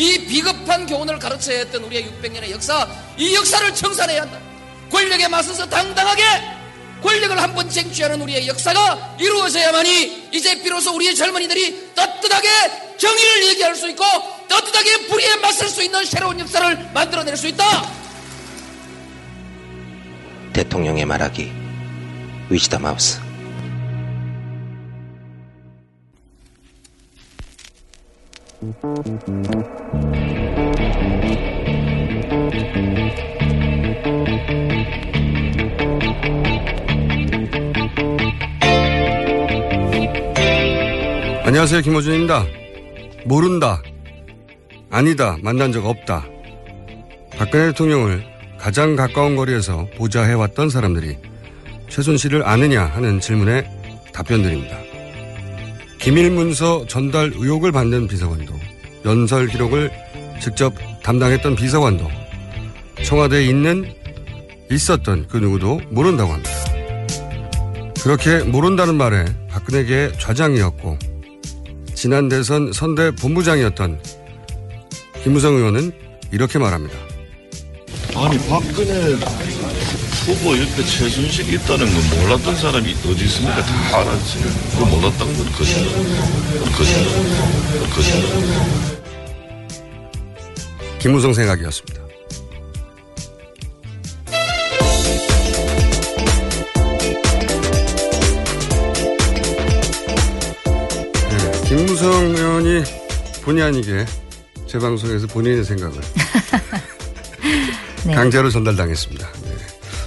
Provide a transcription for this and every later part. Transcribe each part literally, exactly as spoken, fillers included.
이 비겁한 교훈을 가르쳐야 했던 우리의 육백 년의 역사, 이 역사를 청산해야 한다. 권력에 맞서서 당당하게 권력을 한번 쟁취하는 우리의 역사가 이루어져야만이 이제 비로소 우리의 젊은이들이 떳떳하게 정의를 얘기할 수 있고 떳떳하게 불의에 맞설 수 있는 새로운 역사를 만들어낼 수 있다. 대통령의 말하기, 위즈덤 하우스. 안녕하세요, 김어준입니다. 모른다, 아니다, 만난 적 없다. 박근혜 대통령을 가장 가까운 거리에서 보좌해왔던 사람들이 최순실을 아느냐 하는 질문에 답변드립니다. 기밀문서 전달 의혹을 받는 비서관도, 연설 기록을 직접 담당했던 비서관도, 청와대에 있는 있었던 그 누구도 모른다고 합니다. 그렇게 모른다는 말에 박근혜계의 좌장이었고 지난 대선 선대 본부장이었던 김무성 의원은 이렇게 말합니다. 아니, 박근혜 후보 옆에 최순실이 있다는 건 몰랐던 사람이 어디 있습니까? 다 알았지. 그 몰랐던 건 거짓말. 거짓말. 거짓말. 김무성 생각이었습니다. 네, 김무성 의원이 본의 아니게 제 방송에서 본인의 생각을 네. 강제로 전달당했습니다.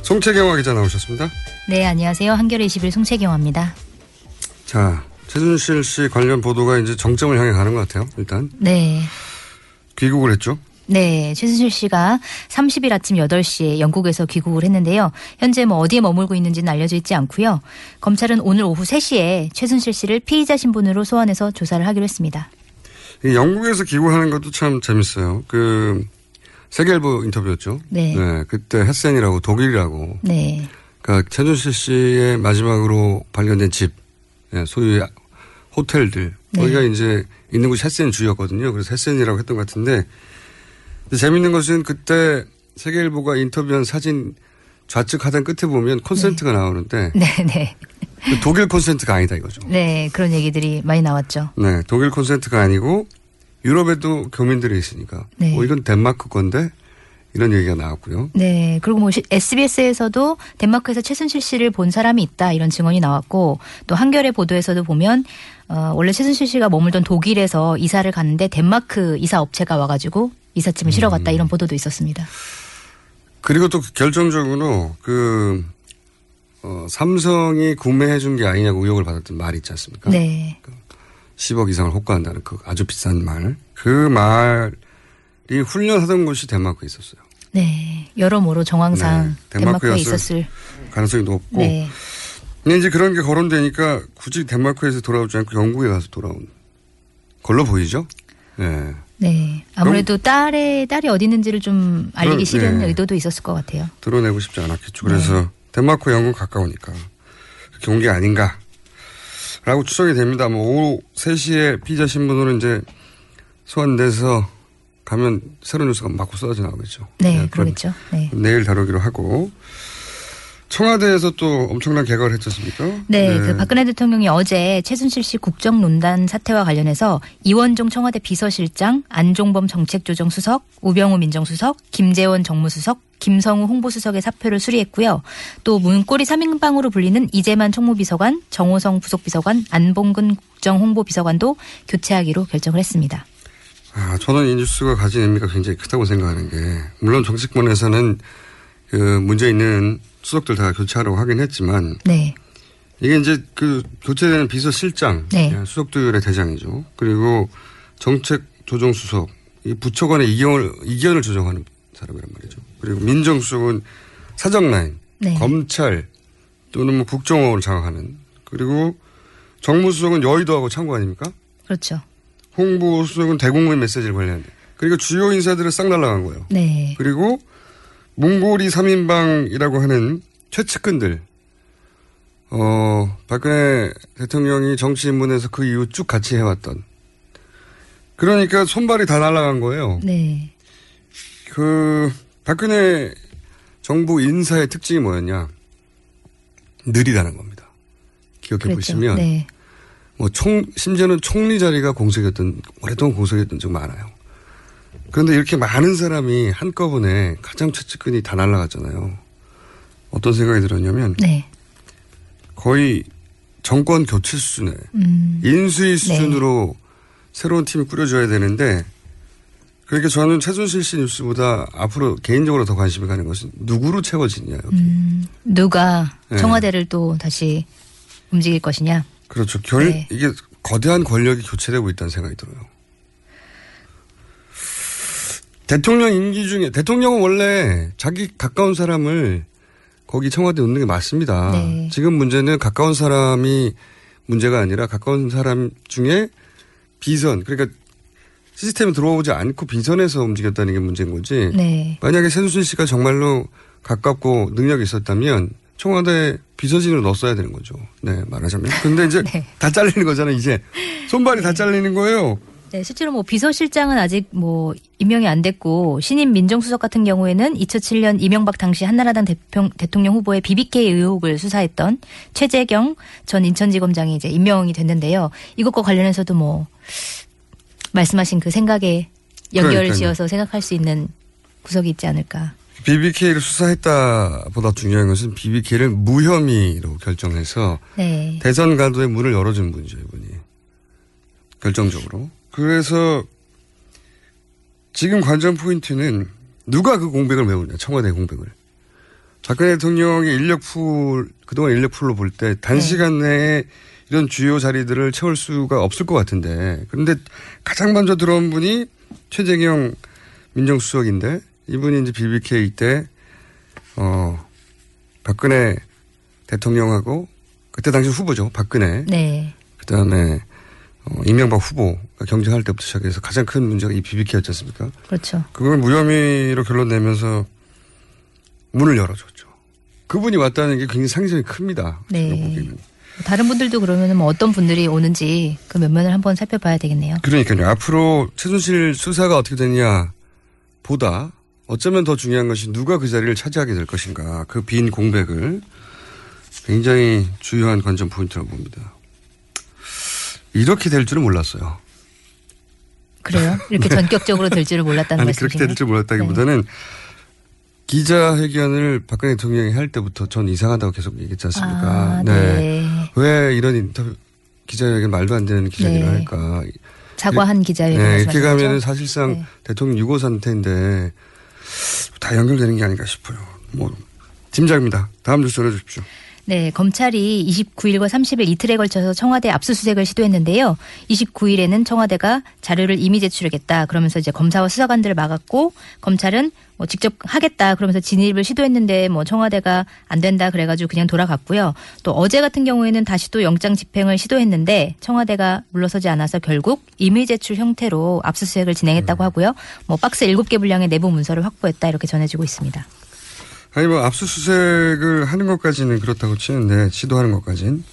송채경화 기자 나오셨습니다. 네, 안녕하세요. 한겨레이십일 송채경화입니다. 자, 최순실 씨 관련 보도가 이제 정점을 향해 가는 것 같아요. 일단. 네. 귀국을 했죠? 네, 최순실 씨가 삼십일 아침 여덟 시에 영국에서 귀국을 했는데요. 현재 뭐 어디에 머물고 있는지는 알려져 있지 않고요. 검찰은 오늘 오후 세 시에 최순실 씨를 피의자 신분으로 소환해서 조사를 하기로 했습니다. 영국에서 귀국하는 것도 참 재밌어요. 그... 세계일보 인터뷰였죠. 네. 네. 그때 헤센이라고 독일이라고. 네. 그러니까 최순실 씨의 마지막으로 발견된 집, 소유의 호텔들. 네. 거기가 이제 있는 곳이 헤센 주였거든요. 그래서 헤센이라고 했던 것 같은데, 재밌는 것은 그때 세계일보가 인터뷰한 사진 좌측 하단 끝에 보면 콘센트가 네. 나오는데. 네네. 네. 독일 콘센트가 아니다 이거죠. 네. 그런 얘기들이 많이 나왔죠. 네. 독일 콘센트가 아니고. 유럽에도 교민들이 있으니까. 네. 어, 이건 덴마크 건데 이런 얘기가 나왔고요. 네. 그리고 뭐 에스비에스에서도 덴마크에서 최순실 씨를 본 사람이 있다 이런 증언이 나왔고, 또 한겨레 보도에서도 보면 어, 원래 최순실 씨가 머물던 독일에서 이사를 갔는데 덴마크 이사 업체가 와가지고 이삿짐을 실어갔다 음. 이런 보도도 있었습니다. 그리고 또 결정적으로 그 어, 삼성이 구매해 준 게 아니냐고 의혹을 받았던 말이 있지 않습니까? 네. 십억 이상을 호가한다는 그 아주 비싼 말. 그 말이 훈련하던 곳이 덴마크에 있었어요. 네. 여러모로 정황상 네, 덴마크에 있었을 가능성이 높고. 네. 근데 이제 그런 게 거론되니까 굳이 덴마크에서 돌아오지 않고 영국에 가서 돌아온 걸로 보이죠? 네. 네. 아무래도 딸의, 딸이 어디 있는지를 좀 알리기 그런, 싫은 네. 의도도 있었을 것 같아요. 드러내고 싶지 않았겠죠. 그래서 네. 덴마크, 영국 가까우니까 그렇게 온 게 아닌가. 라고 추정이 됩니다. 뭐 오후 세 시에 피의자 신분으로 이제 소환돼서 가면 새로운 뉴스가 막 쏟아져 나오겠죠. 네, 네 그러겠죠. 네. 내일 다루기로 하고. 청와대에서 또 엄청난 개각을 했지 않습니까? 네, 네. 그 박근혜 대통령이 어제 최순실 씨 국정농단 사태와 관련해서 이원종 청와대 비서실장, 안종범 정책조정수석, 우병우 민정수석, 김재원 정무수석, 김성우 홍보수석의 사표를 수리했고요. 또 문꼬리 삼 인방으로 불리는 이재만 총무비서관, 정호성 부속비서관, 안봉근 국정홍보비서관도 교체하기로 결정을 했습니다. 아, 저는 이 뉴스가 가진 의미가 굉장히 크다고 생각하는 게, 물론 정치권에서는 그 문제 있는 수석들 다 교체하라고 하긴 했지만 네. 이게 이제 그 교체되는 비서실장, 네. 수석들의 대장이죠. 그리고 정책조정수석, 이 부처 간의 이견을, 이견을 조정하는 사람이란 말이죠. 그리고 민정수석은 사정라인, 네. 검찰 또는 뭐 국정원을 장악하는. 그리고 정무수석은 여의도하고 창구 아닙니까? 그렇죠. 홍보수석은 대국민 메시지를 관리하는. 그러니까 주요 인사들을 싹 날라간 거예요. 네. 그리고 몽골이 삼인방이라고 하는 최측근들. 어, 박근혜 대통령이 정치인문에서 그 이후 쭉 같이 해왔던. 그러니까 손발이 다 날아간 거예요. 네. 그 박근혜 정부 인사의 특징이 뭐였냐. 느리다는 겁니다. 기억해 그랬죠. 보시면. 네. 뭐 총, 심지어는 총리 자리가 공석이었던, 오랫동안 공석이었던 적 많아요. 그런데 이렇게 많은 사람이 한꺼번에 가장 최측근이 다 날아갔잖아요. 어떤 생각이 들었냐면. 네. 거의 정권 교체 수준에 음. 인수위 수준으로 네. 새로운 팀을 꾸려줘야 되는데, 그러니까 저는 최순실 씨 뉴스보다 앞으로 개인적으로 더 관심이 가는 것은 누구로 채워지냐. 여기. 음, 누가 네. 청와대를 또 다시 움직일 것이냐. 그렇죠. 결, 네. 이게 거대한 권력이 교체되고 있다는 생각이 들어요. 대통령 임기 중에 대통령은 원래 자기 가까운 사람을 거기 청와대에 놓는 게 맞습니다. 네. 지금 문제는 가까운 사람이 문제가 아니라 가까운 사람 중에 비선, 그러니까 시스템에 들어오지 않고 비선에서 움직였다는 게 문제인 거지. 네. 만약에 최순실 씨가 정말로 가깝고 능력이 있었다면 청와대 비서진으로 넣었어야 되는 거죠. 네, 말하자면. 근데 이제 네. 다 잘리는 거잖아요. 이제 손발이 네. 다 잘리는 거예요. 네, 실제로 뭐 비서실장은 아직 뭐 임명이 안 됐고, 신임 민정수석 같은 경우에는 이천칠년 이명박 당시 한나라당 대평, 대통령 후보의 비비케이 의혹을 수사했던 최재경 전 인천지검장이 이제 임명이 됐는데요. 이것과 관련해서도 뭐 말씀하신 그 생각에 연결지어서 생각할 수 있는 구석이 있지 않을까. 비비케이를 수사했다보다 중요한 것은 비비케이를 무혐의로 결정해서 네. 대선 가도의 문을 열어준 분이죠, 이분이 결정적으로. 그래서 지금 관전 포인트는 누가 그 공백을 메우냐, 청와대 공백을. 박근혜 대통령의 인력풀, 그동안 인력풀로 볼 때 단시간 내에 이런 주요 자리들을 채울 수가 없을 것 같은데, 그런데 가장 먼저 들어온 분이 최재경 민정수석인데, 이분이 이제 비비케이 때 어, 박근혜 대통령하고 그때 당시 후보죠, 박근혜. 네. 그다음에 어, 이명박 후보 경쟁할 때부터 시작해서 가장 큰 문제가 이 비비케이였지 않습니까? 그렇죠. 그걸 무혐의로 결론 내면서 문을 열어줬죠. 그분이 왔다는 게 굉장히 상징이 큽니다. 네. 보기에는. 다른 분들도 그러면 뭐 어떤 분들이 오는지 그 면면을 한번 살펴봐야 되겠네요. 그러니까요. 앞으로 최순실 수사가 어떻게 되느냐 보다 어쩌면 더 중요한 것이 누가 그 자리를 차지하게 될 것인가. 그 빈 공백을 굉장히 중요한 관전 포인트라고 봅니다. 이렇게 될 줄은 몰랐어요. 그래요? 이렇게 네. 전격적으로 될 줄은 몰랐다는 말씀이신가요? 아니, 그렇게 될 줄 몰랐다기보다는 네. 기자회견을 박근혜 대통령이 할 때부터 전 이상하다고 계속 얘기했지 않습니까? 아, 네. 네. 왜 이런 인터뷰, 기자회견 말도 안 되는 기자회견을 네. 할까. 사과한 기자회견을 네. 이렇게 가면 사실상 네. 대통령 유고 상태인데 다 연결되는 게 아닌가 싶어요. 뭐 짐작입니다. 다음 뉴스 전해주십시오. 네, 검찰이 이십구일과 삼십일 이틀에 걸쳐서 청와대 압수수색을 시도했는데요. 이십구일에는 청와대가 자료를 임의 제출하겠다 그러면서 이제 검사와 수사관들을 막았고, 검찰은 뭐 직접 하겠다 그러면서 진입을 시도했는데 뭐 청와대가 안 된다 그래가지고 그냥 돌아갔고요. 또 어제 같은 경우에는 다시 또 영장 집행을 시도했는데 청와대가 물러서지 않아서 결국 임의 제출 형태로 압수수색을 진행했다고 하고요. 뭐 박스 일곱 개 분량의 내부 문서를 확보했다 이렇게 전해지고 있습니다. 아니, 뭐, 압수수색을 하는 것까지는 그렇다고 치는데, 시도하는 것까지는.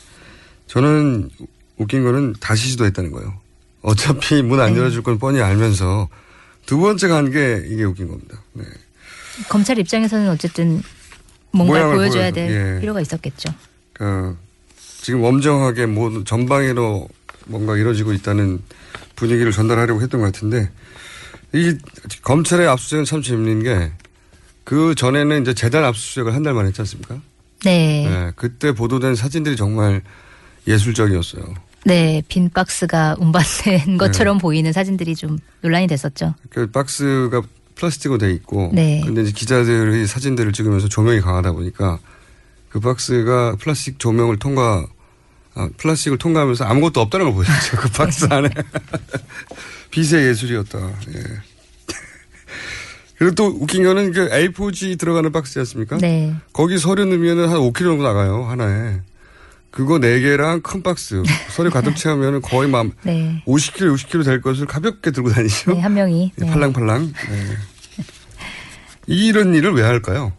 저는 웃긴 거는 다시 시도했다는 거예요. 어차피 문 안 네. 열어줄 건 뻔히 알면서 두 번째 간 게 이게 웃긴 겁니다. 네. 검찰 입장에서는 어쨌든 뭔가 보여줘야 보여서. 될 예. 필요가 있었겠죠. 그러니까 지금 엄정하게 뭐 전방위로 뭔가 이루어지고 있다는 분위기를 전달하려고 했던 것 같은데, 이 검찰의 압수수색은 참 재밌는 게, 그 전에는 이제 재단 압수수색을 한 달만 했지 않습니까? 네. 네. 그때 보도된 사진들이 정말 예술적이었어요. 네. 빈 박스가 운반된 것처럼 네. 보이는 사진들이 좀 논란이 됐었죠. 그 박스가 플라스틱으로 돼 있고. 네. 근데 이제 기자들이 사진들을 찍으면서 조명이 강하다 보니까 그 박스가 플라스틱 조명을 통과, 아, 플라스틱을 통과하면서 아무것도 없다는 걸 보여줬죠. 그 박스 안에. 빛의 예술이었다. 예. 그리고 또 웃긴 거는 그 에이포지 들어가는 박스지 않습니까? 네. 거기 서류 넣으면 한 오 킬로그램 정도 나가요, 하나에. 그거 네 개랑 큰 박스. 서류 가득 채우면 거의 막 네. 오십 킬로그램, 육십 킬로그램 될 것을 가볍게 들고 다니죠. 네, 한 명이. 네. 팔랑팔랑. 네. 이런 일을 왜 할까요?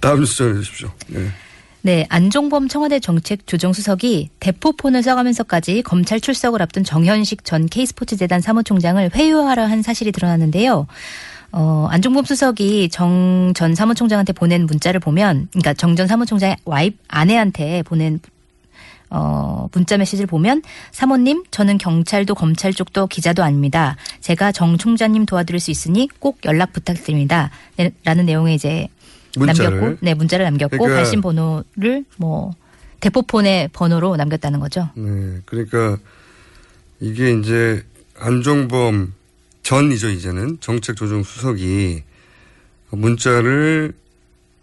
다음 뉴스 전해주십시오. 네. 네, 안종범 청와대 정책조정수석이 대포폰을 써가면서까지 검찰 출석을 앞둔 정현식 전 K스포츠재단 사무총장을 회유하려 한 사실이 드러났는데요. 어, 안종범 수석이 정 전 사무총장한테 보낸 문자를 보면, 그러니까 정 전 사무총장의 와이프 아내한테 보낸 어, 문자 메시지를 보면, 사모님, 저는 경찰도 검찰 쪽도 기자도 아닙니다. 제가 정 총장님 도와드릴 수 있으니 꼭 연락 부탁드립니다. 네, 라는 내용의 이제 문자를. 남겼고, 네, 문자를 남겼고, 그러니까 발신 번호를 뭐, 대포폰의 번호로 남겼다는 거죠. 네. 그러니까 이게 이제 안종범 전이죠, 이제는. 정책조정수석이 문자를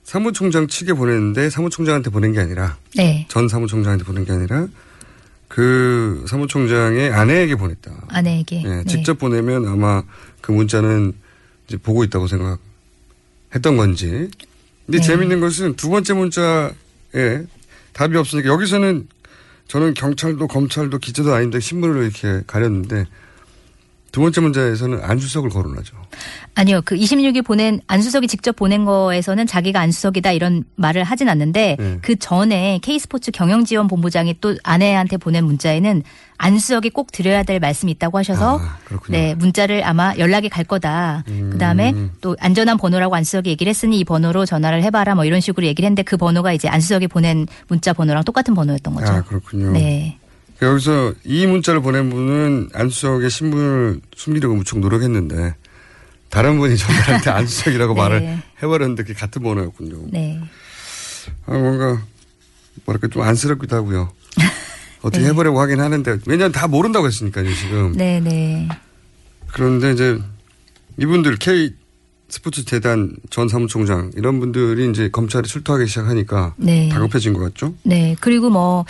사무총장 측에 보냈는데 사무총장한테 보낸 게 아니라 네. 전 사무총장한테 보낸 게 아니라 그 사무총장의 아내에게 보냈다. 아내에게. 네, 직접 네. 보내면 아마 그 문자는 이제 보고 있다고 생각했던 건지. 근데 네. 재밌는 것은 두 번째 문자에 답이 없으니까 여기서는 저는 경찰도 검찰도 기자도 아닌데 신문으로 이렇게 가렸는데 두 번째 문자에서는 안수석을 거론하죠. 아니요. 그 이십육 일 보낸 안수석이 직접 보낸 거에서는 자기가 안수석이다 이런 말을 하진 않는데 네. 그 전에 K스포츠 경영지원본부장이 또 아내한테 보낸 문자에는 안수석이 꼭 드려야 될 말씀이 있다고 하셔서 아, 네, 문자를 아마 연락이 갈 거다. 음. 그다음에 또 안전한 번호라고 안수석이 얘기를 했으니 이 번호로 전화를 해봐라 뭐 이런 식으로 얘기를 했는데 그 번호가 이제 안수석이 보낸 문자 번호랑 똑같은 번호였던 거죠. 아, 그렇군요. 네. 여기서 이 문자를 보낸 분은 안수석의 신분을 숨기려고 무척 노력했는데 다른 분이 저한테 안수석이라고 네. 말을 해버렸는데 그게 같은 번호였군요. 네. 아, 뭔가 뭐랄까 좀 안쓰럽기도 하고요. 어떻게 네. 해보려고 하긴 하는데 왜냐하면 다 모른다고 했으니까요 지금. 네네. 그런데 이제 이분들 K 스포츠 재단 전 사무총장 이런 분들이 이제 검찰에 출두하기 시작하니까 네. 다급해진 것 같죠? 네. 그리고 뭐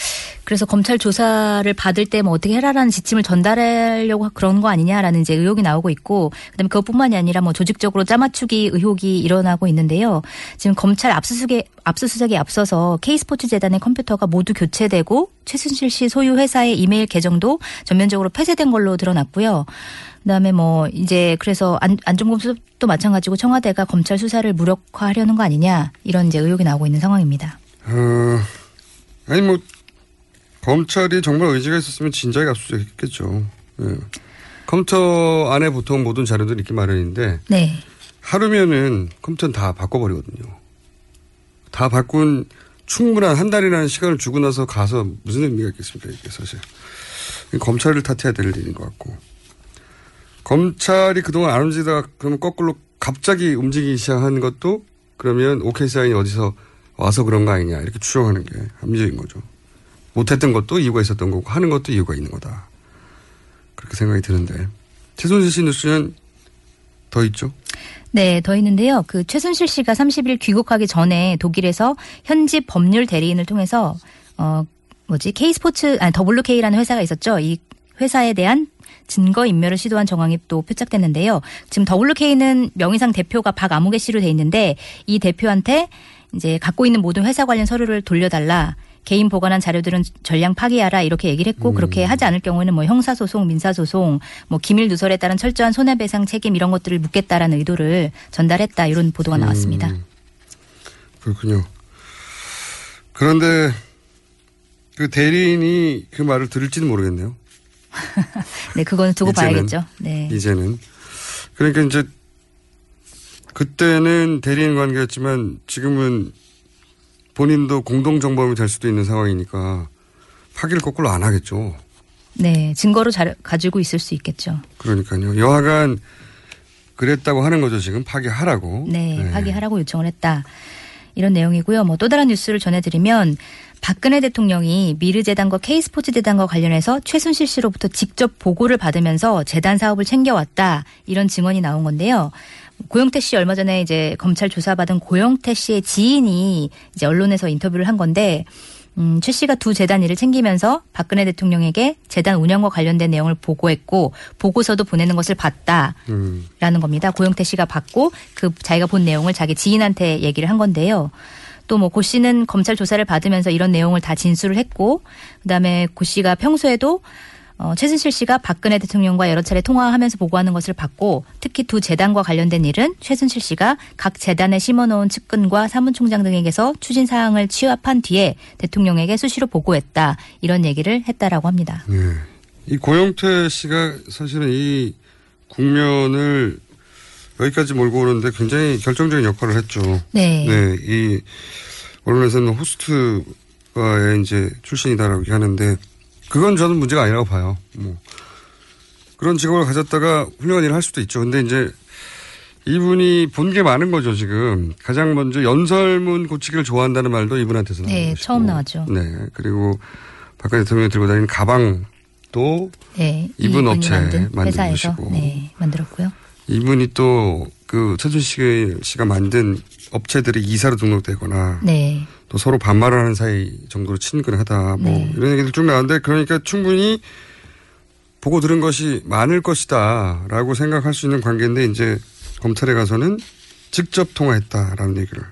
그래서 검찰 조사를 받을 때 뭐 어떻게 해라라는 지침을 전달하려고 그런 거 아니냐라는 이제 의혹이 나오고 있고 그다음에 그것뿐만이 아니라 뭐 조직적으로 짜맞추기 의혹이 일어나고 있는데요. 지금 검찰 압수수색에 압수수색에 앞서서 K스포츠 재단의 컴퓨터가 모두 교체되고 최순실 씨 소유 회사의 이메일 계정도 전면적으로 폐쇄된 걸로 드러났고요. 그다음에 뭐 이제 그래서 안, 안종범 수석도 마찬가지고 청와대가 검찰 수사를 무력화하려는 거 아니냐 이런 이제 의혹이 나오고 있는 상황입니다. 어, 아니 뭐 검찰이 정말 의지가 있었으면 진작에 압수수색했겠죠. 네. 컴퓨터 안에 보통 모든 자료들이 있기 마련인데 네. 하루면은 컴퓨터는 다 바꿔버리거든요. 다 바꾼 충분한 한 달이라는 시간을 주고 나서 가서 무슨 의미가 있겠습니까 이게 사실. 검찰을 탓해야 될 일인 것 같고. 검찰이 그동안 안 움직이다가 그러면 거꾸로 갑자기 움직이기 시작하는 것도 그러면 오케이 사인이 어디서 와서 그런 거 아니냐 이렇게 추정하는 게 합리적인 거죠. 못했던 것도 이유가 있었던 거고 하는 것도 이유가 있는 거다. 그렇게 생각이 드는데. 최순실 씨 뉴스는 더 있죠? 네, 더 있는데요. 그 최순실 씨가 삼십 일 귀국하기 전에 독일에서 현지 법률 대리인을 통해서 어 뭐지 K스포츠 아니 더블유케이라는 회사가 있었죠. 이 회사에 대한 증거 인멸을 시도한 정황이 또 포착됐는데요. 지금 더블유케이는 명의상 대표가 박아무개 씨로 돼 있는데 이 대표한테 이제 갖고 있는 모든 회사 관련 서류를 돌려달라. 개인 보관한 자료들은 전량 파기하라 이렇게 얘기를 했고 음. 그렇게 하지 않을 경우에는 뭐 형사소송, 민사소송, 뭐 기밀 누설에 따른 철저한 손해배상 책임 이런 것들을 묻겠다라는 의도를 전달했다 이런 보도가 나왔습니다. 음. 그렇군요. 그런데 그 대리인이 그 말을 들을지는 모르겠네요. 네, 그건 두고 이제는, 봐야겠죠. 네. 이제는. 그러니까 이제 그때는 대리인 관계였지만 지금은 본인도 공동정범이 될 수도 있는 상황이니까 파기를 거꾸로 안 하겠죠. 네, 증거로 잘 가지고 있을 수 있겠죠. 그러니까요. 여하간 그랬다고 하는 거죠. 지금 파기하라고. 네, 네. 파기하라고 요청을 했다. 이런 내용이고요. 뭐 또 다른 뉴스를 전해드리면 박근혜 대통령이 미르재단과 K스포츠재단과 관련해서 최순실 씨로부터 직접 보고를 받으면서 재단 사업을 챙겨왔다. 이런 증언이 나온 건데요. 고영태 씨 얼마 전에 이제 검찰 조사받은 고영태 씨의 지인이 이제 언론에서 인터뷰를 한 건데 음, 최 씨가 두 재단 일을 챙기면서 박근혜 대통령에게 재단 운영과 관련된 내용을 보고했고 보고서도 보내는 것을 봤다라는 음. 겁니다. 고영태 씨가 봤고 그 자기가 본 내용을 자기 지인한테 얘기를 한 건데요. 또 뭐 고 씨는 검찰 조사를 받으면서 이런 내용을 다 진술을 했고 그다음에 고 씨가 평소에도 어, 최순실 씨가 박근혜 대통령과 여러 차례 통화하면서 보고하는 것을 봤고 특히 두 재단과 관련된 일은 최순실 씨가 각 재단에 심어놓은 측근과 사무총장 등에게서 추진 사항을 취합한 뒤에 대통령에게 수시로 보고했다. 이런 얘기를 했다라고 합니다. 네. 이 고영태 씨가 사실은 이 국면을 여기까지 몰고 오는데 굉장히 결정적인 역할을 했죠. 네. 네. 이 언론에서는 호스트의 이제 출신이다라고 하는데 그건 저는 문제가 아니라고 봐요. 뭐 그런 직업을 가졌다가 훌륭한 일을 할 수도 있죠. 근데 이제 이분이 본 게 많은 거죠, 지금. 가장 먼저 연설문 고치기를 좋아한다는 말도 이분한테서 나온 것이고. 네, 처음 나왔죠. 네. 그리고 박근혜 대통령이 들고 다니는 가방도 네, 이분 업체에 만든 것이고. 네, 만들었고요. 이분이 또 그 최순실 씨가 만든 업체들이 이사로 등록되거나 네. 또 서로 반말을 하는 사이 정도로 친근하다 뭐 네. 이런 얘기들 쭉 나왔는데 그러니까 충분히 보고 들은 것이 많을 것이다라고 생각할 수 있는 관계인데 이제 검찰에 가서는 직접 통화했다라는 얘기를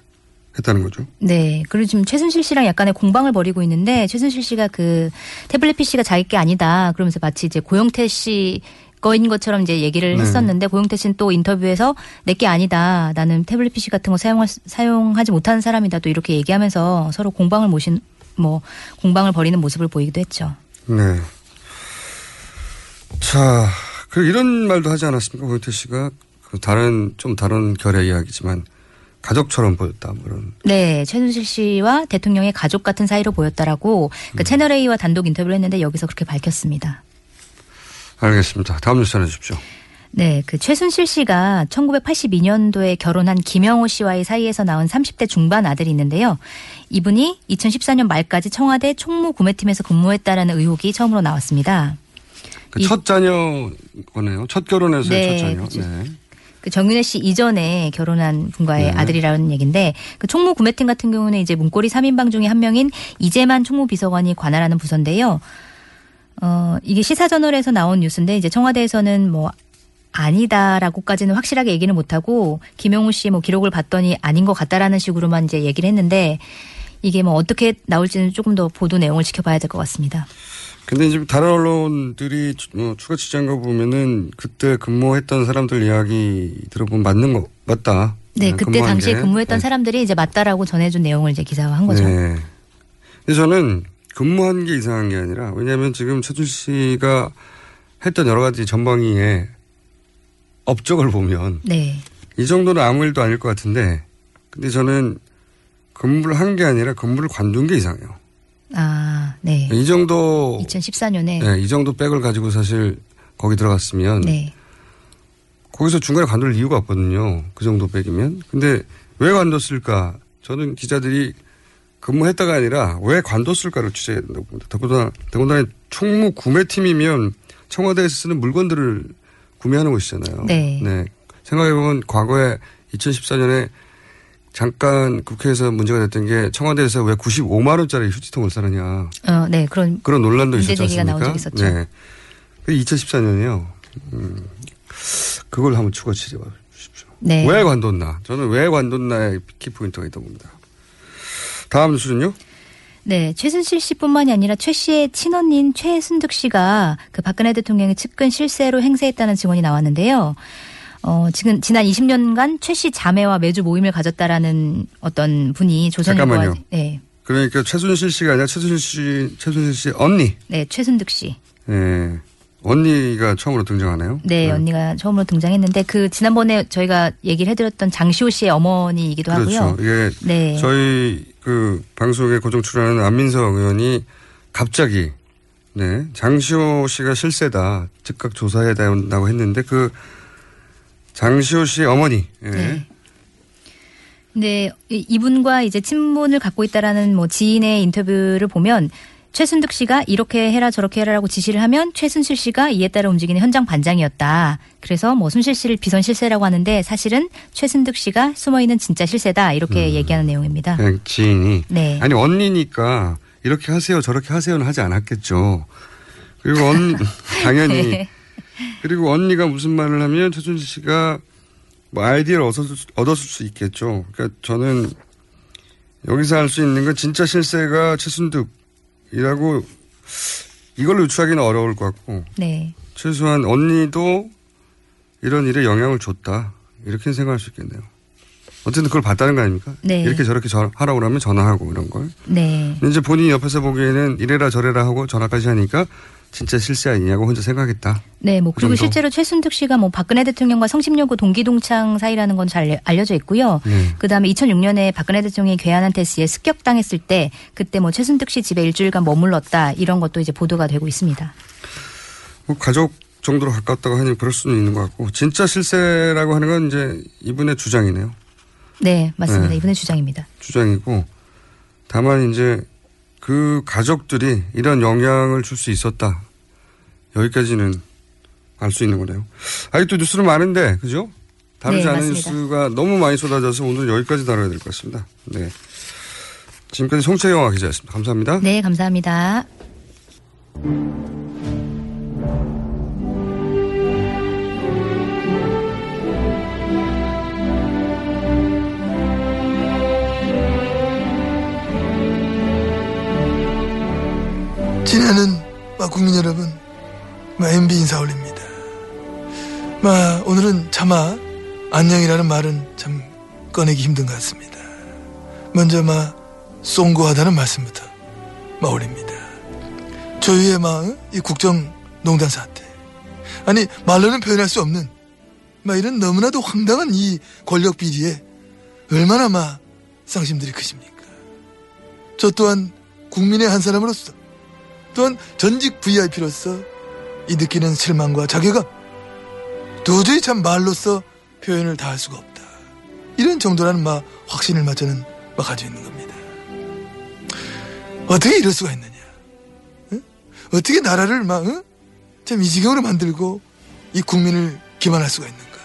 했다는 거죠. 네. 그리고 지금 최순실 씨랑 약간의 공방을 벌이고 있는데 최순실 씨가 그 태블릿 피씨가 자기 게 아니다 그러면서 마치 이제 고영태 씨 거인 것처럼 이제 얘기를 네. 했었는데 고영태 씨는 또 인터뷰에서 내게 아니다. 나는 태블릿 피씨 같은 거 사용할, 사용하지 못하는 사람이다. 또 이렇게 얘기하면서 서로 공방을 모신 뭐 공방을 벌이는 모습을 보이기도 했죠. 네. 자, 그리고 이런 말도 하지 않았습니까? 고영태 씨가 다른 좀 다른 결의 이야기지만 가족처럼 보였다. 그런. 네. 최순실 씨와 대통령의 가족 같은 사이로 보였다라고 그 음. 채널A와 단독 인터뷰를 했는데 여기서 그렇게 밝혔습니다. 알겠습니다. 다음 뉴스 전해주십시오. 네, 그 최순실 씨가 천구백팔십이 년도에 결혼한 김영호 씨와의 사이에서 나온 삼십 대 중반 아들이 있는데요. 이분이 이천십사 년 말까지 청와대 총무 구매팀에서 근무했다라는 의혹이 처음으로 나왔습니다. 그 첫 자녀 거네요. 첫 결혼에서의 네, 첫 자녀. 그렇죠. 네. 그 정윤혜 씨 이전에 결혼한 분과의 네. 아들이라는 얘기인데 그 총무 구매팀 같은 경우는 이제 문고리 삼 인방 중에 한 명인 이재만 총무 비서관이 관할하는 부서인데요. 어, 이게 시사저널에서 나온 뉴스인데, 이제 청와대에서는 뭐, 아니다라고까지는 확실하게 얘기는 못하고, 김용우 씨 뭐 기록을 봤더니 아닌 것 같다라는 식으로만 이제 얘기를 했는데, 이게 뭐 어떻게 나올지는 조금 더 보도 내용을 지켜봐야 될 것 같습니다. 근데 이제 다른 언론들이 추가 취재한 거 보면은, 그때 근무했던 사람들 이야기 들어보면 맞는 거, 맞다. 네, 그때 당시에 게. 근무했던 네. 사람들이 이제 맞다라고 전해준 내용을 이제 기사화한 거죠. 네. 근데 저는, 근무한 게 이상한 게 아니라 왜냐하면 지금 최순실 씨가 했던 여러 가지 전방위의 업적을 보면 네. 이 정도는 아무 일도 아닐 것 같은데 근데 저는 근무를 한 게 아니라 근무를 관둔 게 이상해요. 아, 네. 이 정도. 이천십사 년에. 네, 이 정도 백을 가지고 사실 거기 들어갔으면 네. 거기서 중간에 관둘 이유가 없거든요. 그 정도 백이면. 근데 왜 관뒀을까? 저는 기자들이 근무했다가 아니라 왜 관뒀을까를 취재해야 된다고 봅니다. 더군다나, 더군다나 총무 구매팀이면 청와대에서 쓰는 물건들을 구매하는 곳이잖아요. 네. 네. 생각해보면 과거에 이천십사 년에 잠깐 국회에서 문제가 됐던 게 청와대에서 왜 구십오만 원짜리 휴지통을 사느냐. 어, 네. 그런, 그런 논란도 있었지 않습니까? 문제제기가 나온 적이 있었죠. 네. 이천십사 년이요. 음, 그걸 한번 추가 취재해 주십시오. 네. 왜 관뒀나. 저는 왜 관뒀나의 키포인트가 있다고 봅니다. 다음 뉴스는요? 네. 최순실 씨뿐만이 아니라 최 씨의 친언니인 최순득 씨가 그 박근혜 대통령의 측근 실세로 행세했다는 증언이 나왔는데요. 어, 지금 지난 이십 년간 최 씨 자매와 매주 모임을 가졌다라는 어떤 분이 조선일보와. 잠깐만요. 네. 그러니까 최순실 씨가 아니라 최순실 씨, 최순실 씨 언니. 네. 최순득 씨. 네. 언니가 처음으로 등장하네요. 네, 네. 언니가 처음으로 등장했는데 그 지난번에 저희가 얘기를 해드렸던 장시호 씨의 어머니이기도 그렇죠. 하고요. 그렇죠. 예, 네. 저희 그 방송에 고정 출연하는 안민석 의원이 갑자기 네 장시호 씨가 실세다 즉각 조사해야 된다고 했는데 그 장시호 씨의 어머니. 예. 네. 네, 이분과 이제 친분을 갖고 있다라는 뭐 지인의 인터뷰를 보면. 최순득 씨가 이렇게 해라 저렇게 해라라고 지시를 하면 최순실 씨가 이에 따라 움직이는 현장 반장이었다. 그래서 뭐 순실 씨를 비선 실세라고 하는데 사실은 최순득 씨가 숨어있는 진짜 실세다. 이렇게 음, 얘기하는 내용입니다. 그냥 지인이. 네. 아니 언니니까 이렇게 하세요 저렇게 하세요는 하지 않았겠죠. 그리고 언, 당연히 네. 그리고 언니가 무슨 말을 하면 최순실 씨가 뭐 아이디어를 얻었을, 얻었을 수 있겠죠. 그러니까 저는 여기서 알 수 있는 건 진짜 실세가 최순득이라고 이걸로 유추하기는 어려울 것 같고 네. 최소한 언니도 이런 일에 영향을 줬다. 이렇게 생각할 수 있겠네요. 어쨌든 그걸 봤다는 거 아닙니까? 네. 이렇게 저렇게 저, 하라고 하면 전화하고 이런 걸. 네. 이제 본인이 옆에서 보기에는 이래라 저래라 하고 전화까지 하니까 진짜 실세 아니냐고 혼자 생각했다. 네, 뭐 그리고 그 실제로 최순득 씨가 뭐 박근혜 대통령과 성심여고 동기동창 사이라는 건 잘 알려져 있고요. 네. 그다음에 이천육 년에 박근혜 대통령이 괴한한 테스에 습격당했을 때 그때 뭐 최순득 씨 집에 일주일간 머물렀다 이런 것도 이제 보도가 되고 있습니다. 뭐 가족 정도로 가깝다고 하니 그럴 수는 있는 것 같고 진짜 실세라고 하는 건 이제 이분의 주장이네요. 네, 맞습니다. 네. 이분의 주장입니다. 주장이고 다만 이제 그 가족들이 이런 영향을 줄 수 있었다. 여기까지는 알 수 있는 거네요. 아직도 뉴스는 많은데, 그죠? 다루지 네, 않은 맞습니다. 뉴스가 너무 많이 쏟아져서 오늘 여기까지 다뤄야 될 것 같습니다. 네. 지금까지 송채경화 기자였습니다. 감사합니다. 네, 감사합니다. 지내는 마 국민 여러분, 마 엠비 인사 올립니다. 마 오늘은 차마 안녕이라는 말은 참 꺼내기 힘든 것 같습니다. 먼저 마 송구하다는 말씀부터 마 올립니다. 조유의 마 이 국정농단 사태, 아니 말로는 표현할 수 없는 마 이런 너무나도 황당한 이 권력 비리에 얼마나 마 상심들이 크십니까? 저 또한 국민의 한 사람으로서. 또한 전직 브이아이피로서 이 느끼는 실망과 자괴감 도저히 참 말로써 표현을 다 할 수가 없다. 이런 정도라는 막 확신을 막 저는 막 가지고 있는 겁니다. 어떻게 이럴 수가 있느냐? 응? 어떻게 나라를 막 응? 참 이 지경으로 만들고 이 국민을 기만할 수가 있는가?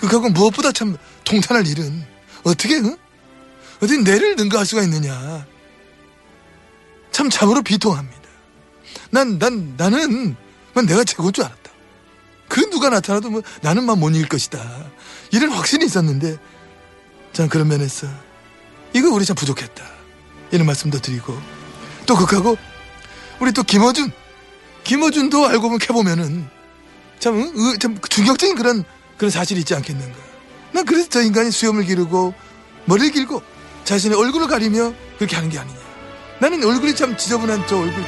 그하고 무엇보다 참 통탄할 일은 어떻게 응? 어떻게 뇌를 능가할 수가 있느냐? 참 참으로 비통합니다. 난, 난, 나는 내가 최고인 줄 알았다. 그 누가 나타나도 뭐 나는 막 못 이길 것이다. 이런 확신이 있었는데 참 그런 면에서 이거 우리 참 부족했다. 이런 말씀도 드리고 또 극하고 우리 또 김어준 김어준도 알고 보면 캐보면은 참, 참 충격적인 그런 그런 사실이 있지 않겠는가. 난 그래서 저 인간이 수염을 기르고 머리를 길고 자신의 얼굴을 가리며 그렇게 하는 게 아니냐. 나는 얼굴이 참 지저분한 저 얼굴 뒤에.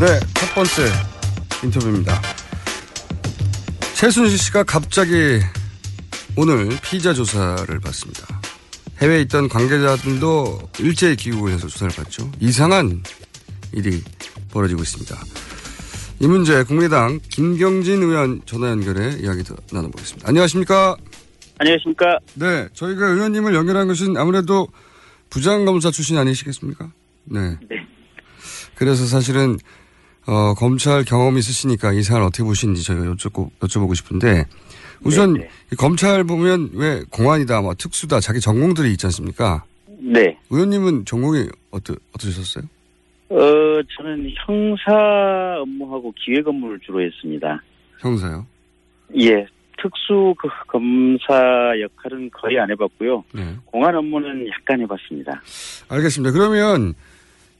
네, 첫 번째 인터뷰입니다. 최순실 씨가 갑자기 오늘 피의자 조사를 받습니다. 해외에 있던 관계자들도 일제히 기구해서 조사를 받죠. 이상한 일이 벌어지고 있습니다. 이 문제 국민의당 김경진 의원 전화 연결해 이야기 나눠보겠습니다. 안녕하십니까? 안녕하십니까? 네, 저희가 의원님을 연결한 것은 아무래도 부장검사 출신 아니시겠습니까? 네. 네. 그래서 사실은 어, 검찰 경험이 있으시니까 이 사안 어떻게 보시는지 저희가 여쭙고, 여쭤보고 싶은데 우선 네, 네. 검찰 보면 왜 공안이다, 뭐 특수다, 자기 전공들이 있지 않습니까? 네. 의원님은 전공이 어떠, 어떠셨어요? 어, 저는 형사 업무하고 기획 업무를 주로 했습니다. 형사요? 예. 특수 검사 역할은 거의 안 해봤고요. 네. 공안 업무는 약간 해봤습니다. 알겠습니다. 그러면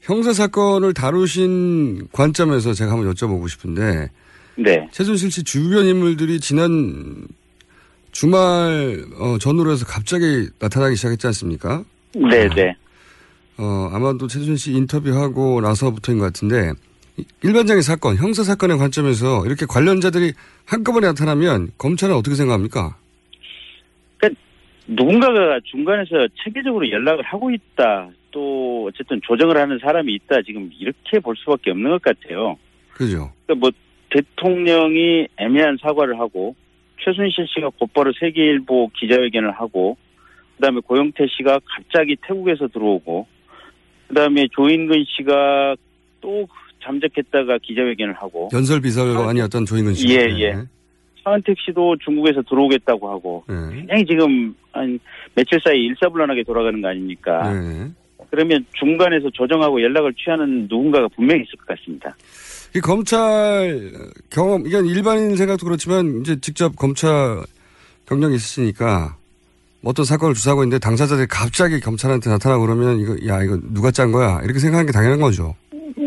형사 사건을 다루신 관점에서 제가 한번 여쭤보고 싶은데. 네. 최순실 씨 주변 인물들이 지난 주말 전후로 해서 갑자기 나타나기 시작했지 않습니까? 네네. 네. 어, 아마도 최순실 씨 인터뷰하고 나서부터인 것 같은데 일반적인 사건, 형사 사건의 관점에서 이렇게 관련자들이 한꺼번에 나타나면 검찰은 어떻게 생각합니까? 그러니까 누군가가 중간에서 체계적으로 연락을 하고 있다. 또 어쨌든 조정을 하는 사람이 있다. 지금 이렇게 볼 수밖에 없는 것 같아요. 그죠. 그러니까 뭐 대통령이 애매한 사과를 하고 최순실 씨가 곧바로 세계일보 기자회견을 하고 그다음에 고영태 씨가 갑자기 태국에서 들어오고 그다음에 조인근 씨가 또 잠적했다가 기자회견을 하고. 연설 비서관이었던 조인근 씨. 예예. 예. 네. 차은택 씨도 중국에서 들어오겠다고 하고. 네. 굉장히 지금 한 며칠 사이 일사불란하게 돌아가는 거 아닙니까? 네. 그러면 중간에서 조정하고 연락을 취하는 누군가가 분명히 있을 것 같습니다. 이 검찰 경험, 이건 일반인 생각도 그렇지만 이제 직접 검찰 경력이 있으시니까 어떤 사건을 조사하고 있는데 당사자들이 갑자기 검찰한테 나타나고 그러면 이거, 야, 이거 누가 짠 거야? 이렇게 생각하는 게 당연한 거죠.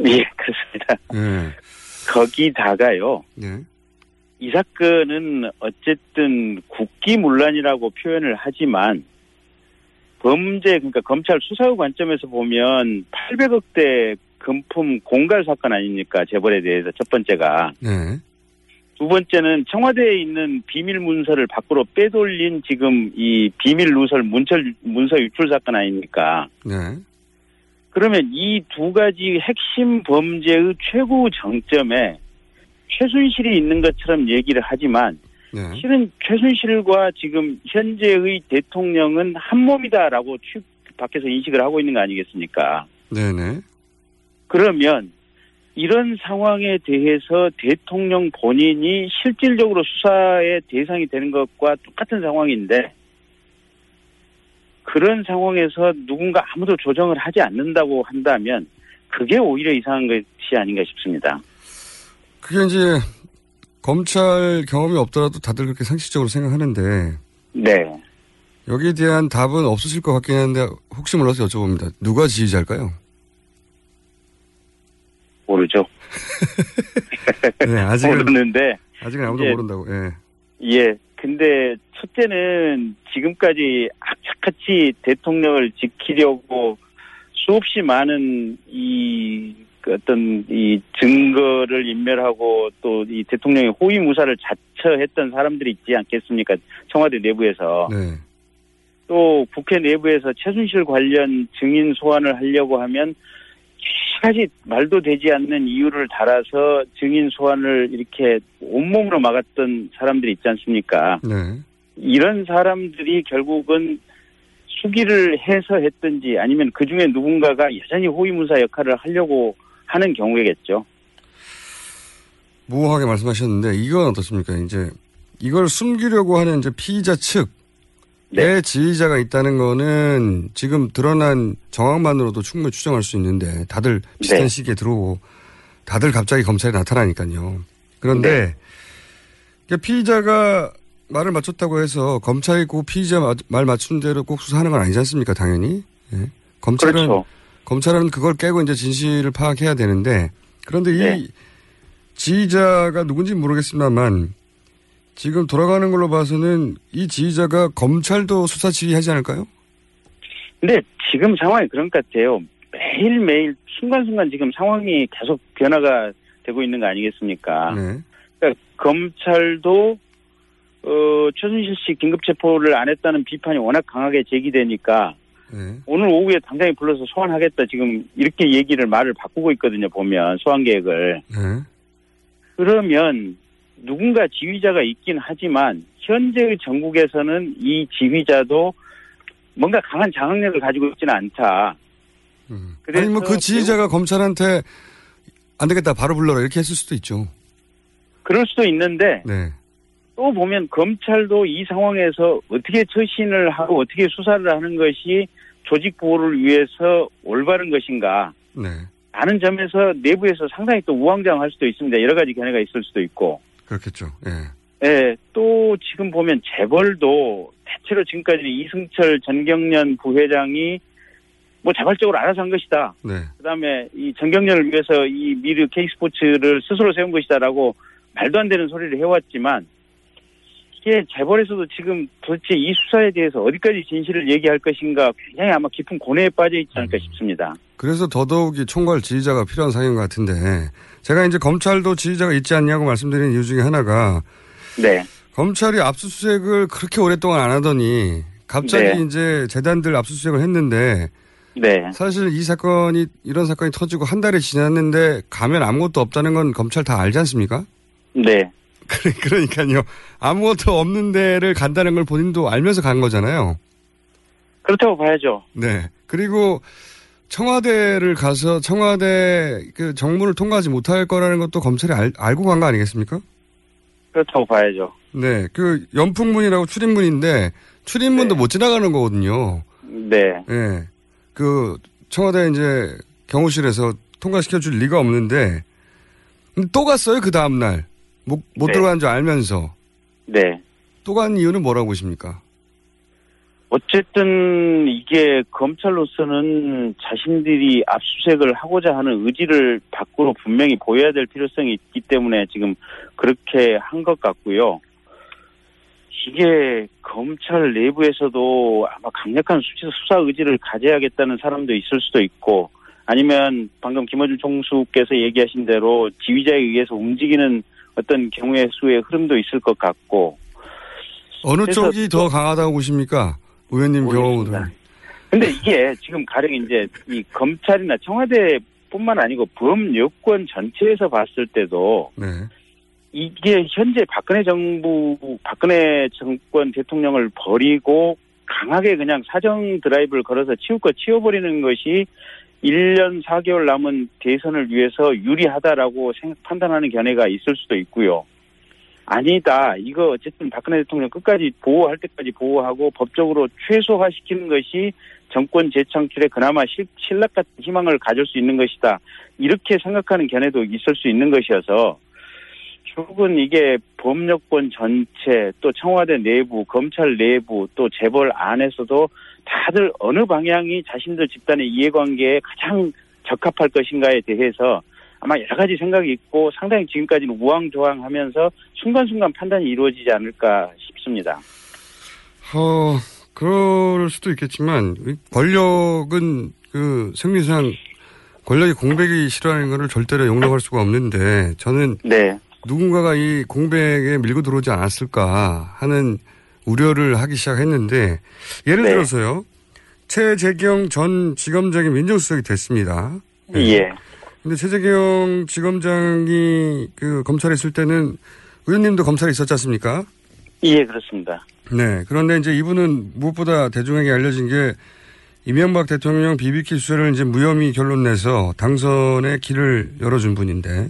예, 그렇습니다. 예. 거기다가요. 예. 이 사건은 어쨌든 국기문란이라고 표현을 하지만 범죄, 그러니까 검찰 수사의 관점에서 보면 팔백억대 금품 공갈 사건 아닙니까? 재벌에 대해서 첫 번째가. 네. 두 번째는 청와대에 있는 비밀 문서를 밖으로 빼돌린 지금 이 비밀 누설 문서, 문서 유출 사건 아닙니까? 네. 그러면 이 두 가지 핵심 범죄의 최고 정점에 최순실이 있는 것처럼 얘기를 하지만 네. 실은 최순실과 지금 현재의 대통령은 한 몸이다라고 취, 밖에서 인식을 하고 있는 거 아니겠습니까? 네네. 그러면 이런 상황에 대해서 대통령 본인이 실질적으로 수사의 대상이 되는 것과 똑같은 상황인데 그런 상황에서 누군가 아무도 조정을 하지 않는다고 한다면 그게 오히려 이상한 것이 아닌가 싶습니다. 그게 이제 검찰 경험이 없더라도 다들 그렇게 상식적으로 생각하는데 네. 여기에 대한 답은 없으실 것 같긴 한데 혹시 몰라서 여쭤봅니다. 누가 지휘자일까요? 모르죠. 네, 아직은, 모르는데. 아직은 아무도 이제, 모른다고. 예. 예. 근데 첫째는 지금까지 악착같이 대통령을 지키려고 수없이 많은 이 그 어떤 이 증거를 인멸하고 또 이 대통령의 호위 무사를 자처했던 사람들이 있지 않겠습니까? 청와대 내부에서. 네. 또 국회 내부에서 최순실 관련 증인 소환을 하려고 하면 사실 말도 되지 않는 이유를 달아서 증인 소환을 이렇게 온몸으로 막았던 사람들이 있지 않습니까? 네. 이런 사람들이 결국은 수기를 해서 했든지 아니면 그중에 누군가가 여전히 호위무사 역할을 하려고 하는 경우겠죠. 모호하게 말씀하셨는데 이건 어떻습니까? 이제 이걸 숨기려고 하는 이제 피의자 측 내 네. 지휘자가 있다는 거는 지금 드러난 정황만으로도 충분히 추정할 수 있는데 다들 비슷한 네. 시기에 들어오고 다들 갑자기 검찰에 나타나니까요. 그런데 네. 피의자가 말을 맞췄다고 해서 검찰이 꼭 피의자 말 맞춘 대로 꼭 수사하는 건 아니지 않습니까? 당연히. 예. 검찰은, 그렇죠. 검찰은 그걸 깨고 이제 진실을 파악해야 되는데 그런데 네. 이 지휘자가 누군지 모르겠습니다만 지금 돌아가는 걸로 봐서는 이 지휘자가 검찰도 수사 지휘하지 않을까요? 네, 지금 상황이 그런 것 같아요. 매일매일 순간순간 지금 상황이 계속 변화가 되고 있는 거 아니겠습니까? 네. 그러니까 검찰도 어, 최순실 씨 긴급체포를 안 했다는 비판이 워낙 강하게 제기되니까 네. 오늘 오후에 당장에 불러서 소환하겠다 지금 이렇게 얘기를 말을 바꾸고 있거든요. 보면 소환 계획을. 네. 그러면 누군가 지휘자가 있긴 하지만 현재의 전국에서는 이 지휘자도 뭔가 강한 장악력을 가지고 있지는 않다. 음. 아니 뭐 그 지휘자가 검찰한테 안 되겠다 바로 불러라 이렇게 했을 수도 있죠. 그럴 수도 있는데 네. 또 보면 검찰도 이 상황에서 어떻게 처신을 하고 어떻게 수사를 하는 것이 조직 보호를 위해서 올바른 것인가. 네. 라는 점에서 내부에서 상당히 또 우왕좌왕할 수도 있습니다. 여러 가지 견해가 있을 수도 있고. 그렇겠죠. 예. 예. 또 지금 보면 재벌도 대체로 지금까지 이승철 전경련 부회장이 뭐 자발적으로 알아서 한 것이다. 네. 그다음에 이 전경련을 위해서 이 미르 K스포츠를 스스로 세운 것이다라고 말도 안 되는 소리를 해왔지만 이게 재벌에서도 지금 도대체 이 수사에 대해서 어디까지 진실을 얘기할 것인가 굉장히 아마 깊은 고뇌에 빠져 있지 않을까 음. 싶습니다. 그래서 더더욱이 총괄 지휘자가 필요한 상황인 것 같은데 제가 이제 검찰도 지휘자가 있지 않냐고 말씀드린 이유 중에 하나가 네. 검찰이 압수수색을 그렇게 오랫동안 안 하더니 갑자기 네. 이제 재단들 압수수색을 했는데 네. 사실 이 사건이 이런 사건이 터지고 한 달이 지났는데 가면 아무것도 없다는 건 검찰 다 알지 않습니까? 네. 그러니까요. 아무것도 없는 데를 간다는 걸 본인도 알면서 간 거잖아요. 그렇다고 봐야죠. 네. 그리고 청와대를 가서 청와대 그 정문을 통과하지 못할 거라는 것도 검찰이 알, 알고 간 거 아니겠습니까? 그렇다고 봐야죠. 네, 그 연풍문이라고 출입문인데 출입문도 네. 못 지나가는 거거든요. 네. 네, 그 청와대 이제 경호실에서 통과시켜줄 리가 없는데 또 갔어요. 그 다음 날 못 못 네. 들어간 줄 알면서. 네. 또 간 이유는 뭐라고 보십니까? 어쨌든 이게 검찰로서는 자신들이 압수수색을 하고자 하는 의지를 밖으로 분명히 보여야 될 필요성이 있기 때문에 지금 그렇게 한 것 같고요. 이게 검찰 내부에서도 아마 강력한 수사, 수사 의지를 가져야겠다는 사람도 있을 수도 있고 아니면 방금 김어준 총수께서 얘기하신 대로 지휘자에 의해서 움직이는 어떤 경우의 수의 흐름도 있을 것 같고. 어느 쪽이 더 강하다고 보십니까? 의원님 경험으로. 근데 이게 지금 가령 이제 이 검찰이나 청와대뿐만 아니고 범여권 전체에서 봤을 때도 네. 이게 현재 박근혜 정부, 박근혜 정권 대통령을 버리고 강하게 그냥 사정 드라이브를 걸어서 치울 거 치워버리는 것이 일 년 사 개월 남은 대선을 위해서 유리하다라고 생각, 판단하는 견해가 있을 수도 있고요. 아니다. 이거 어쨌든 박근혜 대통령 끝까지 보호할 때까지 보호하고 법적으로 최소화시키는 것이 정권 재창출에 그나마 신락 같은 희망을 가질 수 있는 것이다. 이렇게 생각하는 견해도 있을 수 있는 것이어서 결국은 이게 범여권 전체 또 청와대 내부, 검찰 내부 또 재벌 안에서도 다들 어느 방향이 자신들 집단의 이해관계에 가장 적합할 것인가에 대해서 아마 여러 가지 생각이 있고 상당히 지금까지는 우왕좌왕하면서 순간순간 판단이 이루어지지 않을까 싶습니다. 어, 그럴 수도 있겠지만 권력은 그 생리상 권력이 공백이 싫어하는 것을 절대로 용납할 수가 없는데 저는 네. 누군가가 이 공백에 밀고 들어오지 않았을까 하는 우려를 하기 시작했는데 예를 네. 들어서요. 최재경 전 지검장이 민정수석이 됐습니다. 네. 예. 근데 최재경 지검장이 그 검찰에 있을 때는 의원님도 검찰에 있었지 않습니까? 예, 그렇습니다. 네. 그런데 이제 이분은 무엇보다 대중에게 알려진 게 이명박 대통령 비비케이 수사를 이제 무혐의 결론 내서 당선의 길을 열어준 분인데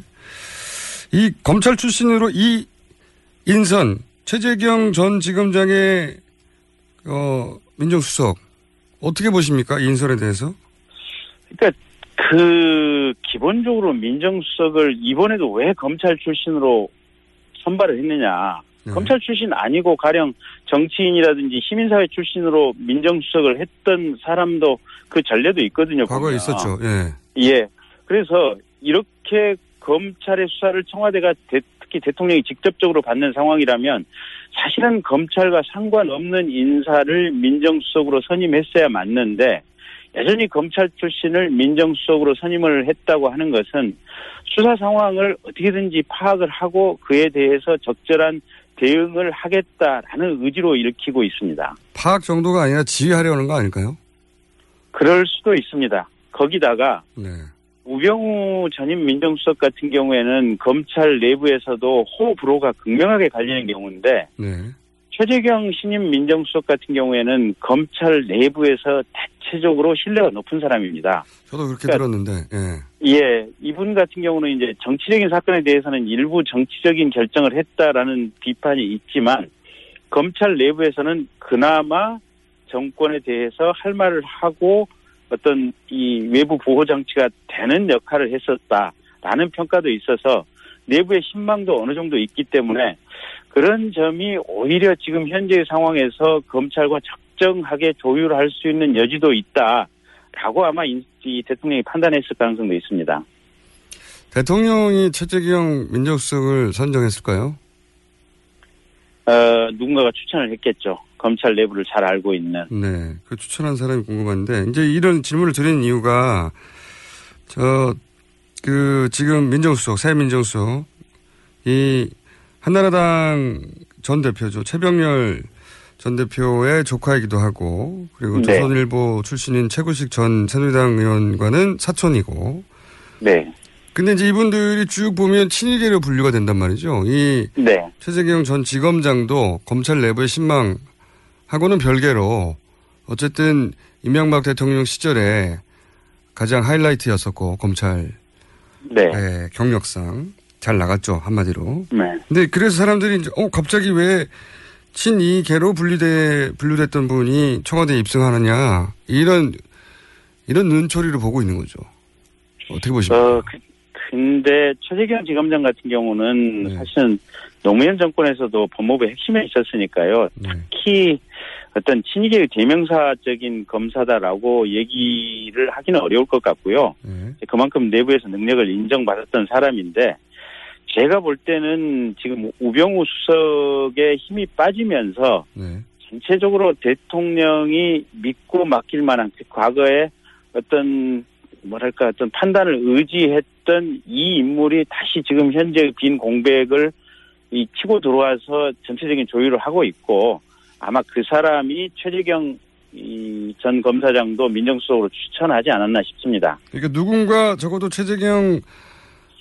이 검찰 출신으로 이 인선 최재경 전 지검장의 어, 민정수석 어떻게 보십니까? 이 인선에 대해서? 그러니까 그 기본적으로 민정수석을 이번에도 왜 검찰 출신으로 선발을 했느냐. 네. 검찰 출신 아니고 가령 정치인이라든지 시민사회 출신으로 민정수석을 했던 사람도 그 전례도 있거든요. 과거에 보면. 있었죠. 예. 예. 그래서 이렇게 검찰의 수사를 청와대가 대, 특히 대통령이 직접적으로 받는 상황이라면 사실은 검찰과 상관없는 인사를 민정수석으로 선임했어야 맞는데 여전히 검찰 출신을 민정수석으로 선임을 했다고 하는 것은 수사 상황을 어떻게든지 파악을 하고 그에 대해서 적절한 대응을 하겠다라는 의지로 일으키고 있습니다. 파악 정도가 아니라 지휘하려는 거 아닐까요? 그럴 수도 있습니다. 거기다가 네. 우병우 전임 민정수석 같은 경우에는 검찰 내부에서도 호불호가 극명하게 갈리는 경우인데 네. 최재경 신임 민정수석 같은 경우에는 검찰 내부에서 대체적으로 신뢰가 높은 사람입니다. 저도 그렇게 그러니까, 들었는데. 예. 예, 이분 같은 경우는 이제 정치적인 사건에 대해서는 일부 정치적인 결정을 했다라는 비판이 있지만 검찰 내부에서는 그나마 정권에 대해서 할 말을 하고 어떤 이 외부 보호 장치가 되는 역할을 했었다라는 평가도 있어서 내부의 신망도 어느 정도 있기 때문에 그런 점이 오히려 지금 현재의 상황에서 검찰과 적정하게 조율할 수 있는 여지도 있다라고 아마 이 대통령이 판단했을 가능성도 있습니다. 대통령이 최재경 민정수석을 선정했을까요? 어, 누군가가 추천을 했겠죠. 검찰 내부를 잘 알고 있는. 네, 그 추천한 사람이 궁금한데 이제 이런 질문을 드린 이유가 저 그 지금 민정수석, 새 민정수석 이 한나라당 전 대표죠. 최병렬 전 대표의 조카이기도 하고 그리고 네. 조선일보 출신인 최구식 전 새누리당 의원과는 사촌이고. 네. 근데 이제 이분들이 쭉 보면 친일계로 분류가 된단 말이죠. 이 네. 최재경 전 지검장도 검찰 내부의 신망하고는 별개로 어쨌든 이명박 대통령 시절에 가장 하이라이트였었고 검찰 네. 네, 경력상 잘 나갔죠 한마디로. 네. 근데 그래서 사람들이 이제 어 갑자기 왜 친이계로 분류돼 분류됐던 분이 청와대에 입성하느냐 이런 이런 눈초리를 보고 있는 거죠. 어떻게 보십니까? 어, 그, 근데 최재경 지검장 같은 경우는 네. 사실은 노무현 정권에서도 법무부의 핵심에 있었으니까요. 네. 특히 어떤 친이계의 대명사적인 검사다라고 얘기를 하기는 어려울 것 같고요. 네. 그만큼 내부에서 능력을 인정받았던 사람인데 제가 볼 때는 지금 우병우 수석의 힘이 빠지면서 네. 전체적으로 대통령이 믿고 맡길 만한 그 과거에 어떤 뭐랄까 어떤 판단을 의지했던 이 인물이 다시 지금 현재 빈 공백을 이 치고 들어와서 전체적인 조율을 하고 있고 아마 그 사람이 최재경 전 검사장도 민정수석으로 추천하지 않았나 싶습니다. 그러니까 누군가 적어도 최재경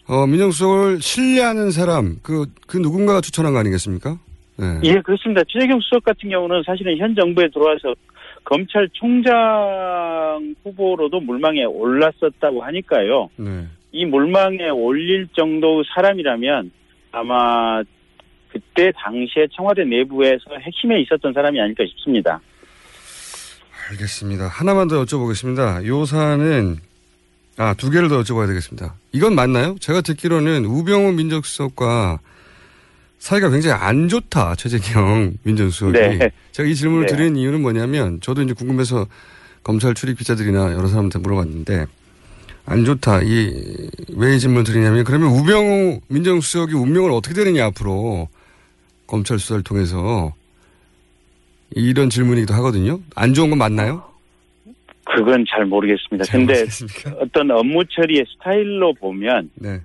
어, 민정수석을 신뢰하는 사람, 그, 그 누군가가 추천한 거 아니겠습니까? 네. 예, 그렇습니다. 최재경 수석 같은 경우는 사실은 현 정부에 들어와서 검찰총장 후보로도 물망에 올랐었다고 하니까요. 네. 이 물망에 올릴 정도의 사람이라면 아마 그때 당시에 청와대 내부에서 핵심에 있었던 사람이 아닐까 싶습니다. 알겠습니다. 하나만 더 여쭤보겠습니다. 요 사안은 아, 두 개를 더 여쭤봐야 되겠습니다. 이건 맞나요? 제가 듣기로는 우병우 민정수석과 사이가 굉장히 안 좋다. 최재경 민정수석이. 네. 제가 이 질문을 네. 드린 이유는 뭐냐면 저도 이제 궁금해서 검찰 출입 기자들이나 여러 사람한테 물어봤는데 안 좋다. 이 왜 이 질문을 드리냐면 그러면 우병우 민정수석이 운명을 어떻게 되느냐 앞으로 검찰 수사를 통해서 이런 질문이기도 하거든요. 안 좋은 건 맞나요? 그건 잘 모르겠습니다. 그런데 어떤 업무 처리의 스타일로 보면 네.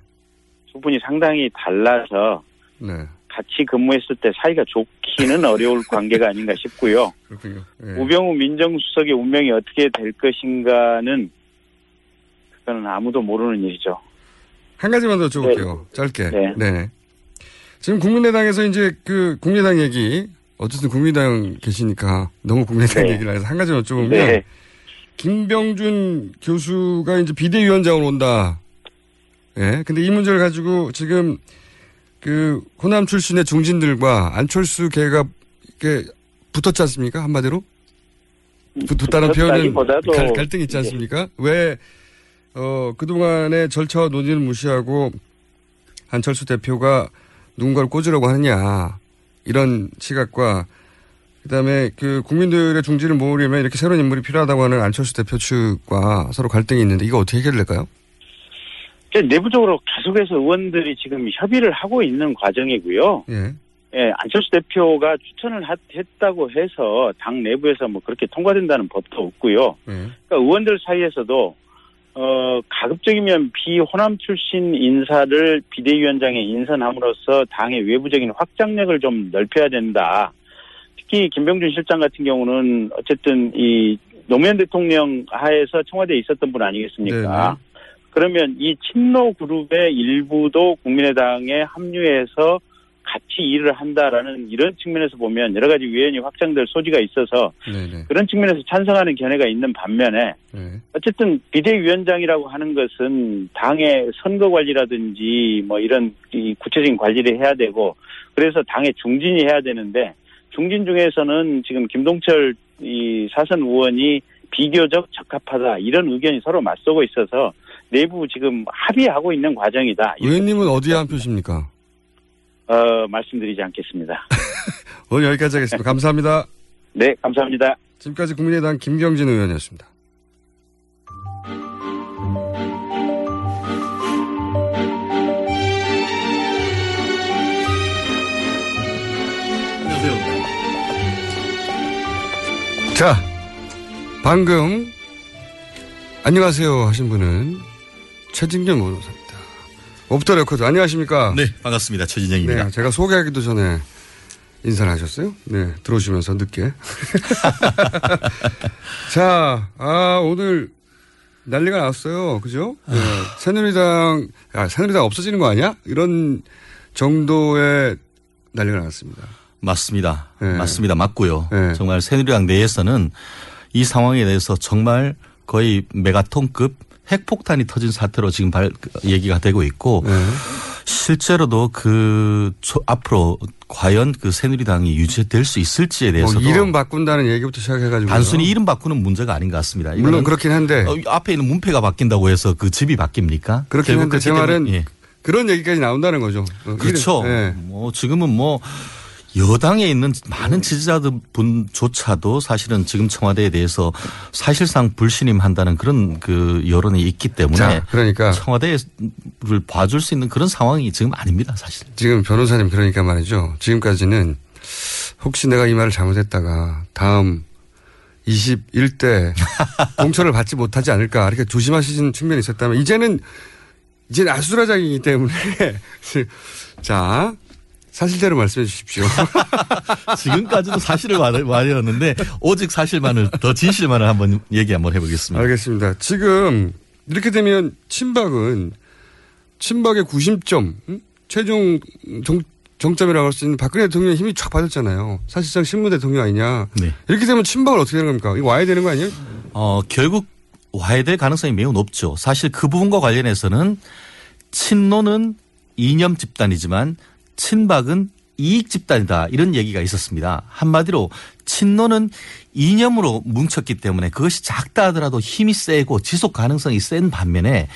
두 분이 상당히 달라서 네. 같이 근무했을 때 사이가 좋기는 어려울 관계가 아닌가 싶고요. 그렇군요. 네. 우병우 민정수석의 운명이 어떻게 될 것인가는 그건 아무도 모르는 일이죠. 한 가지만 더 여쭤볼게요. 네. 짧게. 네. 네. 지금 국민의당에서 이제 그 국민의당 얘기 어쨌든 국민의당 계시니까 너무 국민의당 네. 얘기를 해서 한 가지만 여쭤보면 네. 김병준 교수가 이제 비대위원장으로 온다. 예. 근데 이 문제를 가지고 지금 그 호남 출신의 중진들과 안철수 계가 이렇게 붙었지 않습니까? 한마디로? 붙었다는 표현은 갈, 갈등이 있지 않습니까? 네. 왜, 어, 그동안의 절차와 논의를 무시하고 안철수 대표가 누군가를 꽂으려고 하느냐. 이런 시각과 그다음에 그 국민들의 중지를 모으려면 이렇게 새로운 인물이 필요하다고 하는 안철수 대표 측과 서로 갈등이 있는데 이거 어떻게 해결될까요? 내부적으로 계속해서 의원들이 지금 협의를 하고 있는 과정이고요. 예. 예, 안철수 대표가 추천을 했다고 해서 당 내부에서 뭐 그렇게 통과된다는 법도 없고요. 예. 그러니까 의원들 사이에서도 어, 가급적이면 비호남 출신 인사를 비대위원장에 인선함으로써 당의 외부적인 확장력을 좀 넓혀야 된다. 특히 김병준 실장 같은 경우는 어쨌든 이 노무현 대통령 하에서 청와대에 있었던 분 아니겠습니까? 네네. 그러면 이 친노 그룹의 일부도 국민의당에 합류해서 같이 일을 한다라는 이런 측면에서 보면 여러 가지 위원이 확장될 소지가 있어서 네네. 그런 측면에서 찬성하는 견해가 있는 반면에 네네. 어쨌든 비대위원장이라고 하는 것은 당의 선거 관리라든지 뭐 이런 이 구체적인 관리를 해야 되고 그래서 당의 중진이 해야 되는데 중진 중에서는 지금 김동철 이 사선 의원이 비교적 적합하다 이런 의견이 서로 맞서고 있어서 내부 지금 합의하고 있는 과정이다. 의원님은 어디에 한 표십니까? 어 말씀드리지 않겠습니다. 오늘 여기까지 하겠습니다. 감사합니다. 네, 감사합니다. 지금까지 국민의당 김경진 의원이었습니다. 자, 방금 안녕하세요 하신 분은 최진경 변호사입니다. 오프더 레코드 안녕하십니까? 네, 반갑습니다. 최진경입니다. 네, 제가 소개하기도 전에 인사를 하셨어요? 네, 들어오시면서 늦게. 자, 아 오늘 난리가 났어요. 그죠? 네, 새누리당, 아, 새누리당 없어지는 거 아니야? 이런 정도의 난리가 났습니다. 맞습니다. 네. 맞습니다. 맞고요. 네. 정말 새누리당 내에서는 이 상황에 대해서 정말 거의 메가톤급 핵폭탄이 터진 사태로 지금 발, 얘기가 되고 있고 네. 실제로도 그 초, 앞으로 과연 그 새누리당이 유지될 수 있을지에 대해서도 뭐 이름 바꾼다는 얘기부터 시작해가지고 단순히 이름 바꾸는 문제가 아닌 것 같습니다. 물론 그렇긴 한데 어, 앞에 있는 문패가 바뀐다고 해서 그 집이 바뀝니까? 그렇긴 한데 제 말은 예. 그런 얘기까지 나온다는 거죠. 어, 그렇죠. 예. 뭐 지금은 뭐 여당에 있는 많은 지지자분조차도 사실은 지금 청와대에 대해서 사실상 불신임한다는 그런 그 여론이 있기 때문에 자, 그러니까 청와대를 봐줄 수 있는 그런 상황이 지금 아닙니다, 사실. 지금 변호사님 그러니까 말이죠. 지금까지는 혹시 내가 이 말을 잘못했다가 다음 이십일 대 공천을 받지 못하지 않을까 이렇게 조심하시는 측면이 있었다면 이제는 이제는 아수라장이기 때문에 자. 사실대로 말씀해 주십시오. 지금까지도 사실을 말했는데 오직 사실만을 더 진실만을 한번 얘기 한번 해보겠습니다. 알겠습니다. 지금 이렇게 되면 친박은 친박의 구심점 최종 정, 정점이라고 할 수 있는 박근혜 대통령의 힘이 쫙 빠졌잖아요. 사실상 신문 대통령 아니냐. 네. 이렇게 되면 친박은 어떻게 되는 겁니까? 이거 와야 되는 거 아니에요? 어, 결국 와야 될 가능성이 매우 높죠. 사실 그 부분과 관련해서는 친노는 이념 집단이지만 친박은 이익 집단이다 이런 얘기가 있었습니다. 한마디로 친노는 이념으로 뭉쳤기 때문에 그것이 작다 하더라도 힘이 세고 지속 가능성이 센 반면에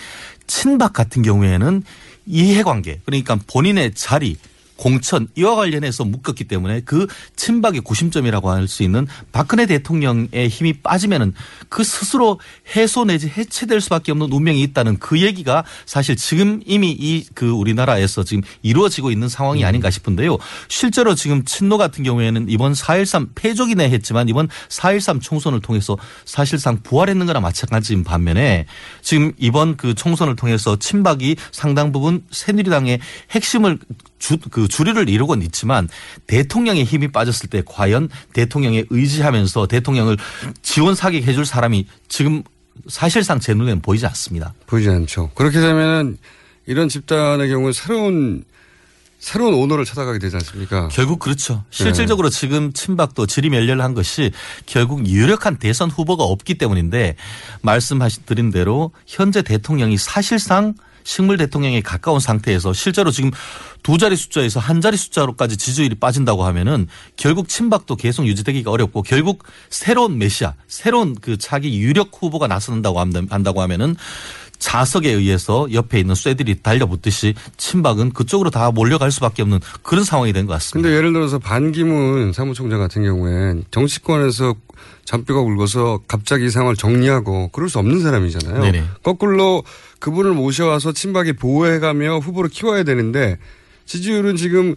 친박 같은 경우에는 이해관계 그러니까 본인의 자리 공천 이와 관련해서 묶었기 때문에 그 친박의 구심점이라고 할 수 있는 박근혜 대통령의 힘이 빠지면은 그 스스로 해소 내지 해체될 수밖에 없는 운명이 있다는 그 얘기가 사실 지금 이미 이 그 우리나라에서 지금 이루어지고 있는 상황이 아닌가 싶은데요. 실제로 지금 친노 같은 경우에는 이번 사 일삼 패조긴 했지만 이번 사 일삼 총선을 통해서 사실상 부활했는 거나 마찬가지인 반면에 지금 이번 그 총선을 통해서 친박이 상당 부분 새누리당의 핵심을 주, 그 주류를 이루곤 있지만 대통령의 힘이 빠졌을 때 과연 대통령에 의지하면서 대통령을 지원 사격해 줄 사람이 지금 사실상 제 눈에는 보이지 않습니다. 보이지 않죠. 그렇게 되면 이런 집단의 경우는 새로운 새로운 오너를 찾아가게 되지 않습니까? 결국 그렇죠. 실질적으로 네. 지금 친박도 지리멸렬한 것이 결국 유력한 대선 후보가 없기 때문인데 말씀하신 드린 대로 현재 대통령이 사실상 식물 대통령에 가까운 상태에서 실제로 지금 두 자리 숫자에서 한 자리 숫자로까지 지지율이 빠진다고 하면은 결국 친박도 계속 유지되기가 어렵고 결국 새로운 메시아, 새로운 그 차기 유력 후보가 나선다고 한다고 하면은 자석에 의해서 옆에 있는 쇠들이 달려붙듯이 친박은 그쪽으로 다 몰려갈 수밖에 없는 그런 상황이 된 것 같습니다. 그런데 예를 들어서 반기문 사무총장 같은 경우엔 정치권에서 잔뼈가 굵어서 갑자기 이 상황을 정리하고 그럴 수 없는 사람이잖아요. 네네. 거꾸로 그분을 모셔와서 친박이 보호해가며 후보를 키워야 되는데 지지율은 지금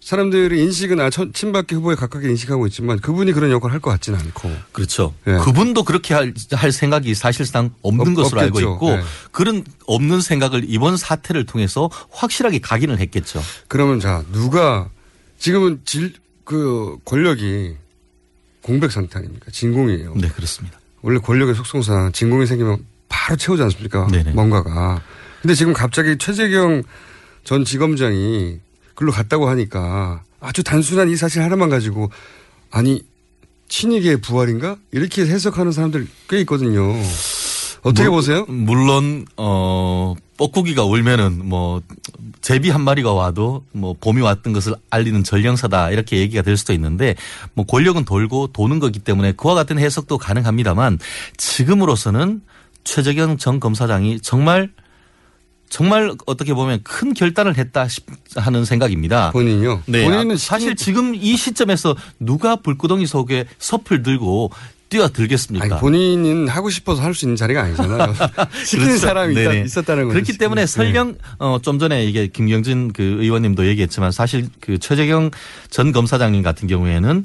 사람들이 인식은 아, 친박계 후보에 가깝게 인식하고 있지만 그분이 그런 역할을 할 것 같지는 않고. 그렇죠. 예. 그분도 그렇게 할, 할 생각이 사실상 없는 없, 것으로 없겠죠. 알고 있고 예. 그런 없는 생각을 이번 사태를 통해서 확실하게 각인을 했겠죠. 그러면 자, 누가 지금은 질, 그 권력이 공백 상태 아닙니까? 진공이에요. 네, 그렇습니다. 원래 권력의 속성상 진공이 생기면 바로 채우지 않습니까? 네네. 뭔가가. 근데 지금 갑자기 최재경 전 지검장이 글로 갔다고 하니까 아주 단순한 이 사실 하나만 가지고 아니 친이계의 부활인가? 이렇게 해석하는 사람들 꽤 있거든요. 어떻게 물, 보세요? 물론 어, 뻐꾸기가 울면은 뭐 제비 한 마리가 와도 뭐 봄이 왔던 것을 알리는 전령사다 이렇게 얘기가 될 수도 있는데 뭐 권력은 돌고 도는 거기 때문에 그와 같은 해석도 가능합니다만 지금으로서는 최재경 전 검사장이 정말 정말 어떻게 보면 큰 결단을 했다 하는 생각입니다. 본인요? 네. 본인은 사실 지금 이 시점에서 누가 불구덩이 속에 섭을 들고 뛰어들겠습니까? 아니, 본인은 하고 싶어서 할 수 있는 자리가 아니잖아요. 시키는 그렇죠. 사람이 있다, 있었다는 거죠. 그렇기 때문에 설령 네. 어, 좀 전에 이게 김경진 그 의원님도 얘기했지만 사실 그 최재경 전 검사장님 같은 경우에는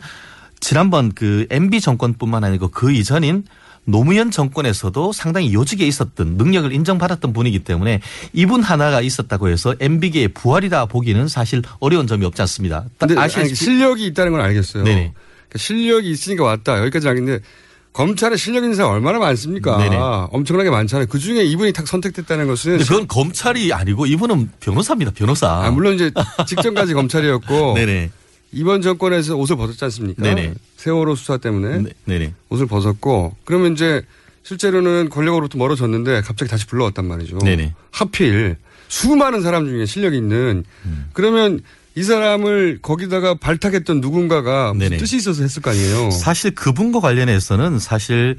지난번 그 엠비 정권뿐만 아니고 그 이전인 노무현 정권에서도 상당히 요직에 있었던 능력을 인정받았던 분이기 때문에 이분 하나가 있었다고 해서 엠비계의 부활이다 보기는 사실 어려운 점이 없지 않습니다. 근데 아시아시... 실력이 있다는 건 알겠어요. 네네. 그러니까 실력이 있으니까 왔다. 여기까지 알겠는데 검찰에 실력 있는 사람 얼마나 많습니까? 네네. 엄청나게 많잖아요. 그중에 이분이 딱 선택됐다는 것은. 그건 검찰이 아니고 이분은 변호사입니다. 변호사. 아, 물론 이제 직전까지 검찰이었고. 네네. 이번 정권에서 옷을 벗었지 않습니까? 네네. 세월호 수사 때문에 네, 옷을 벗었고 그러면 이제 실제로는 권력으로부터 멀어졌는데 갑자기 다시 불러왔단 말이죠. 네네. 하필 수많은 사람 중에 실력이 있는. 음. 그러면 이 사람을 거기다가 발탁했던 누군가가 무슨 뜻이 있어서 했을 거 아니에요. 사실 그분과 관련해서는 사실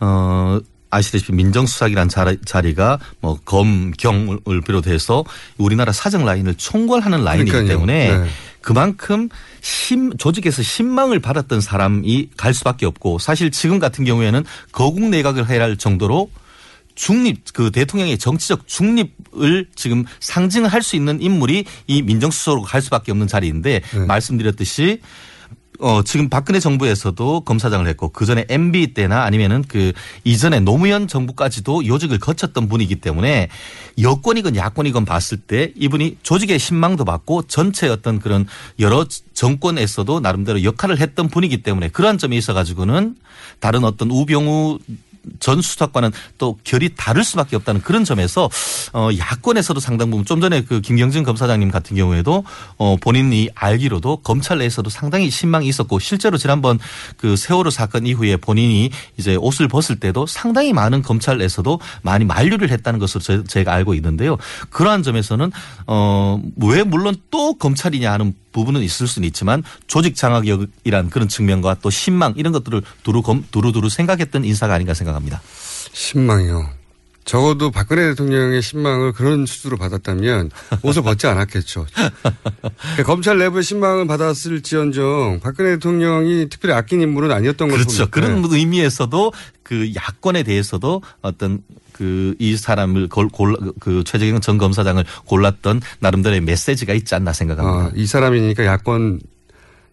어, 아시다시피 민정수석이라는 자리, 자리가 뭐 검, 경을 비롯해서 우리나라 사정 라인을 총괄하는 라인이기 그러니까요. 때문에 네. 그만큼 심, 조직에서 신망을 받았던 사람이 갈 수밖에 없고 사실 지금 같은 경우에는 거국 내각을 해야 할 정도로 중립, 그 대통령의 정치적 중립을 지금 상징할 수 있는 인물이 이 민정수석으로 갈 수밖에 없는 자리인데 네. 말씀드렸듯이 어, 지금 박근혜 정부에서도 검사장을 했고 그전에 엠비 때나 아니면은 그 이전에 노무현 정부까지도 요직을 거쳤던 분이기 때문에 여권이건 야권이건 봤을 때 이분이 조직의 신망도 받고 전체 어떤 그런 여러 정권에서도 나름대로 역할을 했던 분이기 때문에 그러한 점이 있어 가지고는 다른 어떤 우병우 전 수석과는 또 결이 다를 수밖에 없다는 그런 점에서 야권에서도 상당 부분 좀 전에 그 김경진 검사장님 같은 경우에도 본인이 알기로도 검찰 내에서도 상당히 신망이 있었고 실제로 지난번 그 세월호 사건 이후에 본인이 이제 옷을 벗을 때도 상당히 많은 검찰 내에서도 많이 만류를 했다는 것으로 제가 알고 있는데요. 그러한 점에서는 어 왜 물론 또 검찰이냐 하는 부분은 있을 수는 있지만 조직 장악력이란 그런 측면과 또 신망 이런 것들을 두루 검, 두루두루 생각했던 인사가 아닌가 생각합니다. 신망이요. 적어도 박근혜 대통령의 신망을 그런 수준으로 받았다면 옷을 벗지 않았겠죠. 그러니까 검찰 내부의 신망을 받았을지언정 박근혜 대통령이 특별히 아낀 인물은 아니었던 것으로 그렇죠. 그런 의미에서도 그 야권에 대해서도 어떤 그 이 사람을 골, 골, 그 최재경 전 검사장을 골랐던 나름대로의 메시지가 있지 않나 생각합니다. 아, 이 사람이니까 야권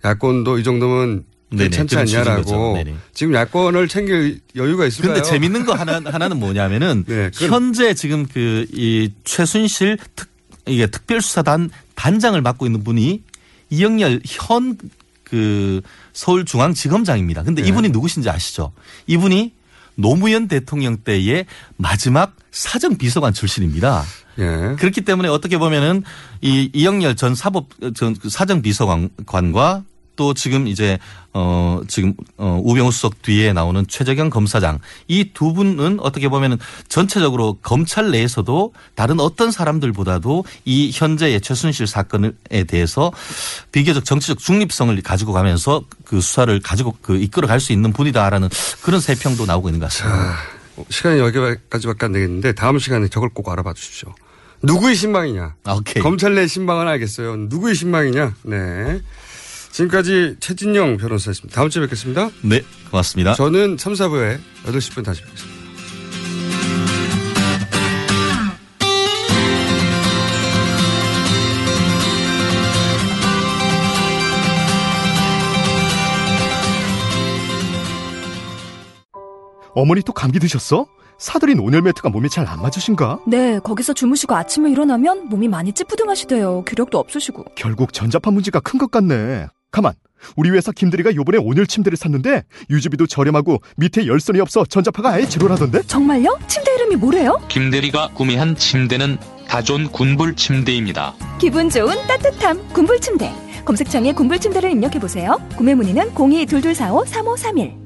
야권도 이 정도면 네네, 괜찮지 않냐라고. 지금 야권을 챙길 여유가 있을까요? 근데 재밌는 거 하나, 하나는 뭐냐면은 네, 현재 지금 그 이 최순실 특, 이게 특별수사단 단장을 맡고 있는 분이 이영렬 현 그 서울중앙지검장입니다. 근데 네. 이분이 누구신지 아시죠? 이분이 노무현 대통령 때의 마지막 사정비서관 출신입니다. 예. 그렇기 때문에 어떻게 보면은 이 이영렬 전 사법 전 사정비서관과 또 지금 이제 어 지금 어 우병우 수석 뒤에 나오는 최재경 검사장 이 두 분은 어떻게 보면은 전체적으로 검찰 내에서도 다른 어떤 사람들보다도 이 현재의 최순실 사건에 대해서 비교적 정치적 중립성을 가지고 가면서 그 수사를 가지고 그 이끌어갈 수 있는 분이다라는 그런 세평도 나오고 있는 것 같습니다. 자, 시간이 여기까지밖에 안 되겠는데 다음 시간에 저걸 꼭 알아봐 주십시오. 누구의 신망이냐? 오케이. 검찰 내 신망은 알겠어요. 누구의 신망이냐? 네. 지금까지 최진영 변호사였습니다. 다음 주에 뵙겠습니다. 네, 고맙습니다. 저는 삼, 사 부에 여덟 시 십 분 다시 뵙겠습니다. 어머니 또 감기 드셨어? 사드린 온열 매트가 몸에 잘 안 맞으신가? 네, 거기서 주무시고 아침에 일어나면 몸이 많이 찌뿌둥하시대요. 기력도 없으시고. 결국 전자파 문제가 큰 것 같네. 가만, 우리 회사 김대리가 요번에 온열 침대를 샀는데 유지비도 저렴하고 밑에 열선이 없어 전자파가 아예 제로라던데? 정말요? 침대 이름이 뭐래요? 김대리가 구매한 침대는 다존 군불 침대입니다. 기분 좋은 따뜻함 군불 침대. 검색창에 군불 침대를 입력해보세요. 구매 문의는 공이 이이사오 삼오삼일.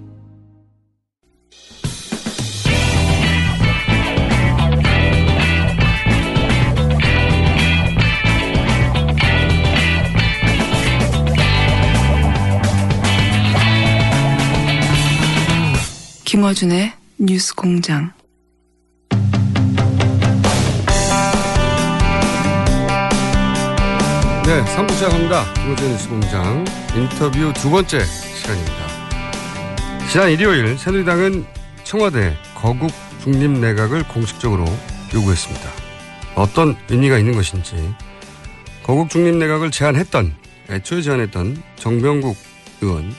김어준의 뉴스공장. 네, 삼 부 시작합니다. 김어준의 뉴스공장 인터뷰 두 번째 시간입니다. 지난 일요일 새누리당은 청와대 거국 중립내각을 공식적으로 요구했습니다. 어떤 의미가 있는 것인지 거국 중립내각을 제안했던 애초에 제안했던 정병국 의원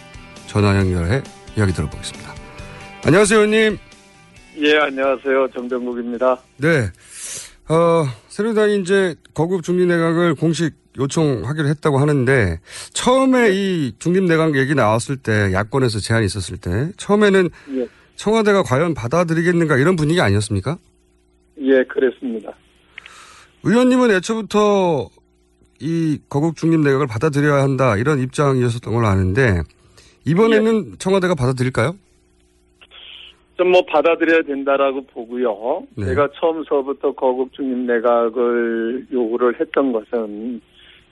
전화 연결해 이야기 들어보겠습니다. 안녕하세요, 의원님. 예, 안녕하세요. 정병국입니다. 네. 어, 새누리당이 이제 거국 중립내각을 공식 요청하기로 했다고 하는데 처음에 이 중립내각 얘기 나왔을 때 야권에서 제안이 있었을 때 처음에는 예. 청와대가 과연 받아들이겠는가 이런 분위기 아니었습니까? 예, 그랬습니다. 의원님은 애초부터 이 거국 중립내각을 받아들여야 한다 이런 입장이었던 걸로 아는데 이번에는 예. 청와대가 받아들일까요? 좀 뭐 받아들여야 된다라고 보고요. 네. 제가 처음서부터 거국 중립내각을 요구를 했던 것은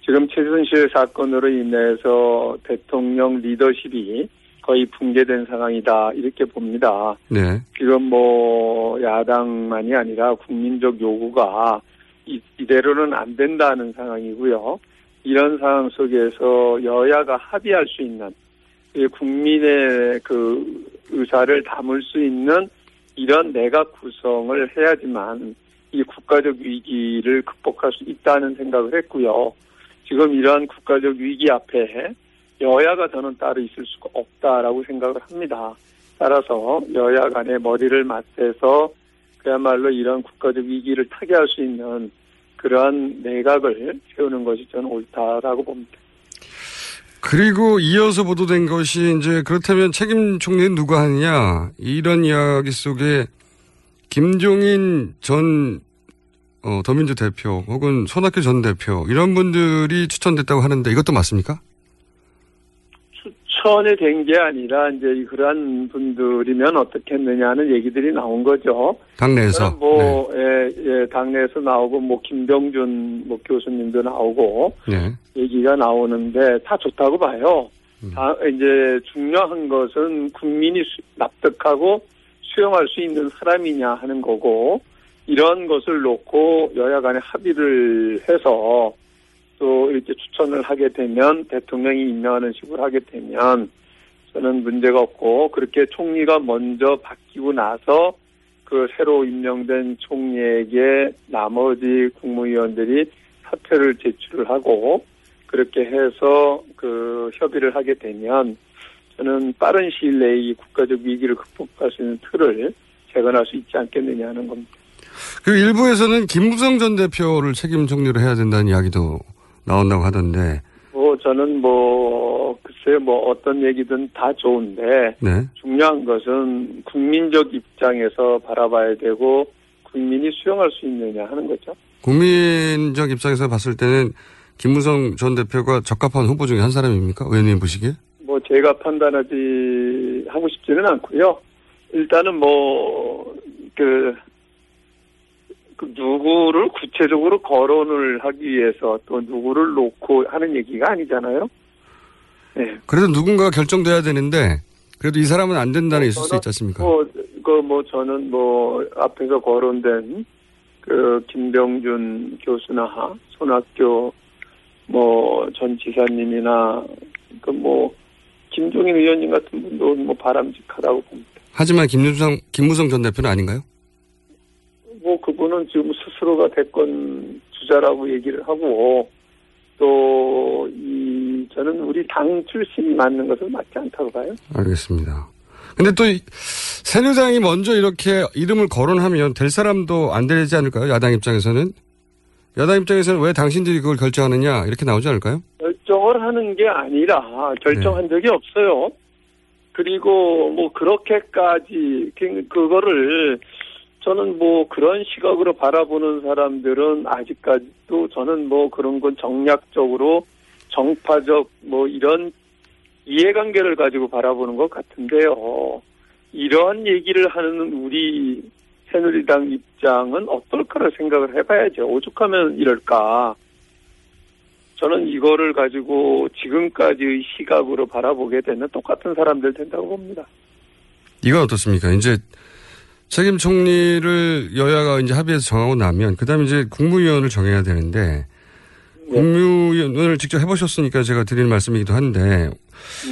지금 최순실 사건으로 인해서 대통령 리더십이 거의 붕괴된 상황이다 이렇게 봅니다. 네. 지금 뭐 야당만이 아니라 국민적 요구가 이, 이대로는 안 된다는 상황이고요. 이런 상황 속에서 여야가 합의할 수 있는 국민의 그 의사를 담을 수 있는 이런 내각 구성을 해야지만 이 국가적 위기를 극복할 수 있다는 생각을 했고요. 지금 이러한 국가적 위기 앞에 여야가 저는 따로 있을 수가 없다라고 생각을 합니다. 따라서 여야 간의 머리를 맞대서 그야말로 이런 국가적 위기를 타개할 수 있는 그러한 내각을 세우는 것이 저는 옳다라고 봅니다. 그리고 이어서 보도된 것이 이제 그렇다면 책임 총리는 누가 하느냐 이런 이야기 속에 김종인 전 어, 더민주 대표 혹은 손학규 전 대표 이런 분들이 추천됐다고 하는데 이것도 맞습니까? 추천이 된 게 아니라 이제 그러한 분들이면 어떻겠느냐는 얘기들이 나온 거죠. 당내에서 뭐 네. 예, 예, 당내에서 나오고 뭐 김병준 뭐 교수님도 나오고 네. 얘기가 나오는데 다 좋다고 봐요. 음. 다 이제 중요한 것은 국민이 수, 납득하고 수용할 수 있는 사람이냐 하는 거고 이런 것을 놓고 여야 간에 합의를 해서. 또 이렇게 추천을 하게 되면 대통령이 임명하는 식으로 하게 되면 저는 문제가 없고 그렇게 총리가 먼저 바뀌고 나서 그 새로 임명된 총리에게 나머지 국무위원들이 사표를 제출을 하고 그렇게 해서 그 협의를 하게 되면 저는 빠른 시일 내에 이 국가적 위기를 극복할 수 있는 틀을 재건할 수 있지 않겠느냐 하는 겁니다. 그 일부에서는 김무성 전 대표를 책임 총리로 해야 된다는 이야기도 나온다고 하던데. 뭐, 저는 뭐, 글쎄요, 뭐, 어떤 얘기든 다 좋은데. 네. 중요한 것은 국민적 입장에서 바라봐야 되고, 국민이 수용할 수 있느냐 하는 거죠. 국민적 입장에서 봤을 때는 김무성 전 대표가 적합한 후보 중에 한 사람입니까? 의원님 보시기에? 뭐, 제가 판단하지, 하고 싶지는 않고요. 일단은 뭐, 그, 누구를 구체적으로 거론을 하기 위해서 또 누구를 놓고 하는 얘기가 아니잖아요. 네. 그래도 누군가가 결정돼야 되는데 그래도 이 사람은 안 된다는 있을 수 있지 않습니까? 뭐, 그 뭐 저는 뭐 앞에서 거론된 그 김병준 교수나 손학규 뭐 전 지사님이나 그 뭐 김종인 의원님 같은 분도 뭐 바람직하다고 봅니다. 하지만 김무성 김무성 전 대표는 아닌가요? 뭐 그분은 지금 스스로가 대권 주자라고 얘기를 하고 또 이 저는 우리 당 출신이 맞는 것은 맞지 않다고 봐요. 알겠습니다. 그런데 또 새누리당이 먼저 이렇게 이름을 거론하면 될 사람도 안 되지 않을까요? 야당 입장에서는. 야당 입장에서는 왜 당신들이 그걸 결정하느냐 이렇게 나오지 않을까요? 결정을 하는 게 아니라 결정한 적이 네. 없어요. 그리고 뭐 그렇게까지 그거를 저는 뭐 그런 시각으로 바라보는 사람들은 아직까지도 저는 뭐 그런 건 정략적으로 정파적 뭐 이런 이해관계를 가지고 바라보는 것 같은데요. 이런 얘기를 하는 우리 새누리당 입장은 어떨까를 생각을 해봐야죠. 오죽하면 이럴까. 저는 이거를 가지고 지금까지의 시각으로 바라보게 되면 똑같은 사람들 된다고 봅니다. 이건 어떻습니까? 이제 책임 총리를 여야가 이제 합의해서 정하고 나면 그다음에 이제 국무위원을 정해야 되는데 네. 국무위원을 직접 해보셨으니까 제가 드리는 말씀이기도 한데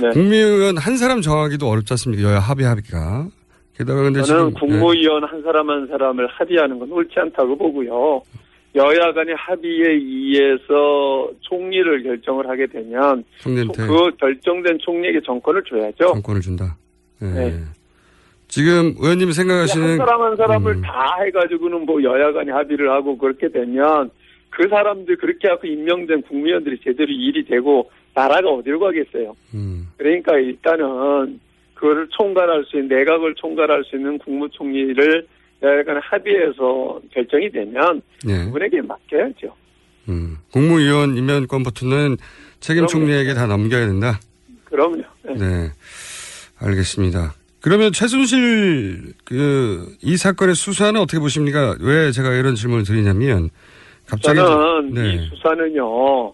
네. 국무위원 한 사람 정하기도 어렵지 않습니까? 여야 합의하기가. 게다가 근데 저는 지금, 국무위원 네. 한 사람 한 사람을 합의하는 건 옳지 않다고 보고요. 여야 간의 합의에 의해서 총리를 결정을 하게 되면 총리한테. 그 결정된 총리에게 정권을 줘야죠. 정권을 준다. 네. 네. 지금 의원님이 생각하시는 한 사람 한 사람을 음. 다 해가지고는 뭐 여야 간에 합의를 하고 그렇게 되면 그 사람들 그렇게 하고 임명된 국무위원들이 제대로 일이 되고 나라가 어디로 가겠어요. 음. 그러니까 일단은 그거를 총괄할 수 있는 내각을 총괄할 수 있는 국무총리를 여야 간에 합의해서 결정이 되면 네. 그분에게 맡겨야죠. 음. 국무위원 임명권부터는 책임 그럼요. 총리에게 다 넘겨야 된다. 그럼요. 네. 네. 알겠습니다. 그러면 최순실 그 이 사건의 수사는 어떻게 보십니까? 왜 제가 이런 질문을 드리냐면 갑자기 저는 네. 이 수사는요.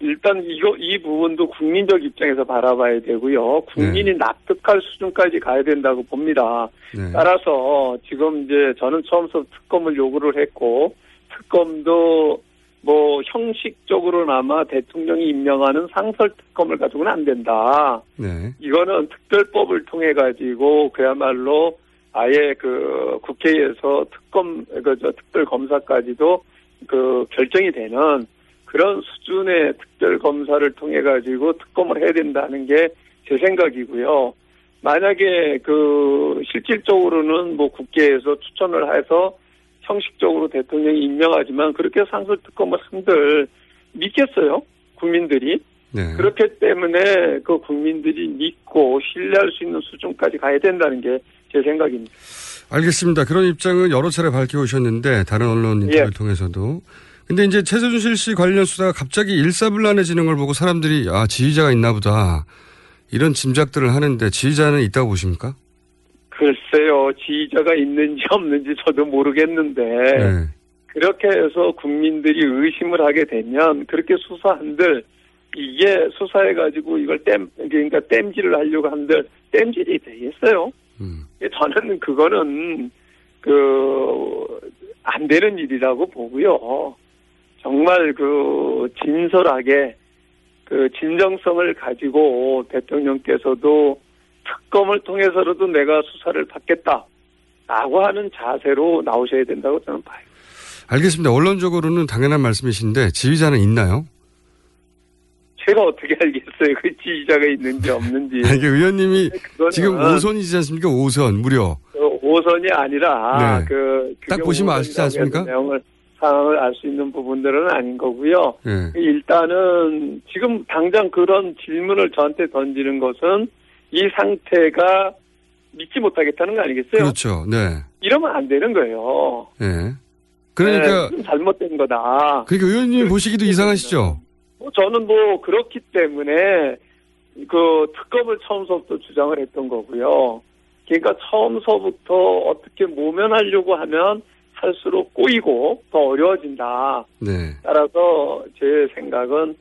일단 이거 이 부분도 국민적 입장에서 바라봐야 되고요. 국민이 네. 납득할 수준까지 가야 된다고 봅니다. 네. 따라서 지금 이제 저는 처음부터 특검을 요구를 했고 특검도 뭐 형식적으로나마 대통령이 임명하는 상설 특검을 가지고는 안 된다. 네. 이거는 특별법을 통해 가지고 그야말로 아예 그 국회에서 특검 그 저 특별 검사까지도 그 결정이 되는. 그런 수준의 특별검사를 통해 가지고 특검을 해야 된다는 게 제 생각이고요. 만약에 그 실질적으로는 뭐 국회에서 추천을 해서 형식적으로 대통령이 임명하지만 그렇게 상설특검을 한들 믿겠어요? 국민들이. 네. 그렇기 때문에 그 국민들이 믿고 신뢰할 수 있는 수준까지 가야 된다는 게 제 생각입니다. 알겠습니다. 그런 입장은 여러 차례 밝혀오셨는데 다른 언론 인터뷰를 예. 통해서도. 근데 이제 최순실 씨 관련 수사가 갑자기 일사불란해지는 걸 보고 사람들이 아 지휘자가 있나 보다 이런 짐작들을 하는데 지휘자는 있다고 보십니까? 글쎄요. 지휘자가 있는지 없는지 저도 모르겠는데 네. 그렇게 해서 국민들이 의심을 하게 되면 그렇게 수사한들 이게 수사해가지고 이걸 땜, 그러니까 땜질을 하려고 한들 땜질이 되겠어요? 음. 저는 그거는 그 안 되는 일이라고 보고요. 정말 그 진솔하게 그 진정성을 가지고 대통령께서도 특검을 통해서라도 내가 수사를 받겠다라고 하는 자세로 나오셔야 된다고 저는 봐요. 알겠습니다. 언론적으로는 당연한 말씀이신데 지휘자는 있나요? 제가 어떻게 알겠어요. 그 지휘자가 있는지 없는지. 이게 의원님이 지금 오선이지 않습니까? 오선 무려. 오선이 아니라 네. 그 딱 보시면 아시지 않습니까? 내용을 상황을 알 수 있는 부분들은 아닌 거고요. 네. 일단은 지금 당장 그런 질문을 저한테 던지는 것은 이 상태가 믿지 못하겠다는 거 아니겠어요? 그렇죠. 네. 이러면 안 되는 거예요. 네. 그러니까. 네, 잘못된 거다. 그러니까 의원님 보시기도 이상하시죠? 저는 뭐 그렇기 때문에 그 특검을 처음서부터 주장을 했던 거고요. 그러니까 처음서부터 어떻게 모면하려고 하면 할수록 꼬이고 더 어려워진다. 네. 따라서 제 생각은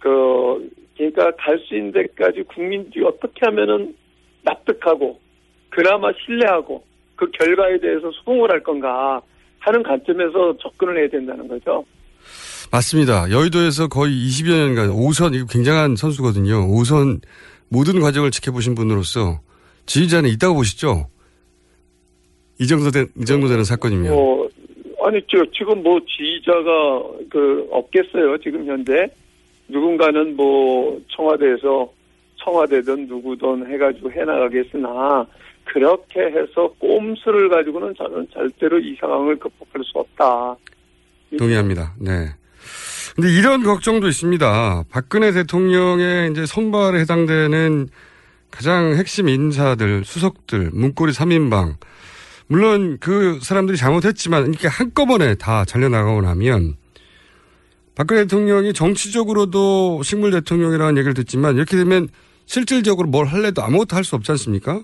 그 그러니까 갈 수 있는 데까지 국민들이 어떻게 하면은 납득하고 그나마 신뢰하고 그 결과에 대해서 수긍을 할 건가 하는 관점에서 접근을 해야 된다는 거죠. 맞습니다. 여의도에서 거의 이십여 년간 오선 이거 굉장한 선수거든요. 오선 모든 과정을 지켜보신 분으로서 지휘자는 있다고 보시죠. 이 정도, 된, 이 정도 되는 사건이면. 어, 아니, 저, 지금 뭐 지휘자가 그 없겠어요. 지금 현재. 누군가는 뭐 청와대에서 청와대든 누구든 해가지고 해나가겠으나 그렇게 해서 꼼수를 가지고는 저는 절대로 이 상황을 극복할 수 없다. 동의합니다. 네. 근데 이런 걱정도 있습니다. 박근혜 대통령의 이제 선발에 해당되는 가장 핵심 인사들, 수석들, 문고리 삼 인방. 물론 그 사람들이 잘못했지만 이렇게 한꺼번에 다 잘려나가고 나면 박근혜 대통령이 정치적으로도 식물 대통령이라는 얘기를 듣지만 이렇게 되면 실질적으로 뭘 할래도 아무것도 할 수 없지 않습니까?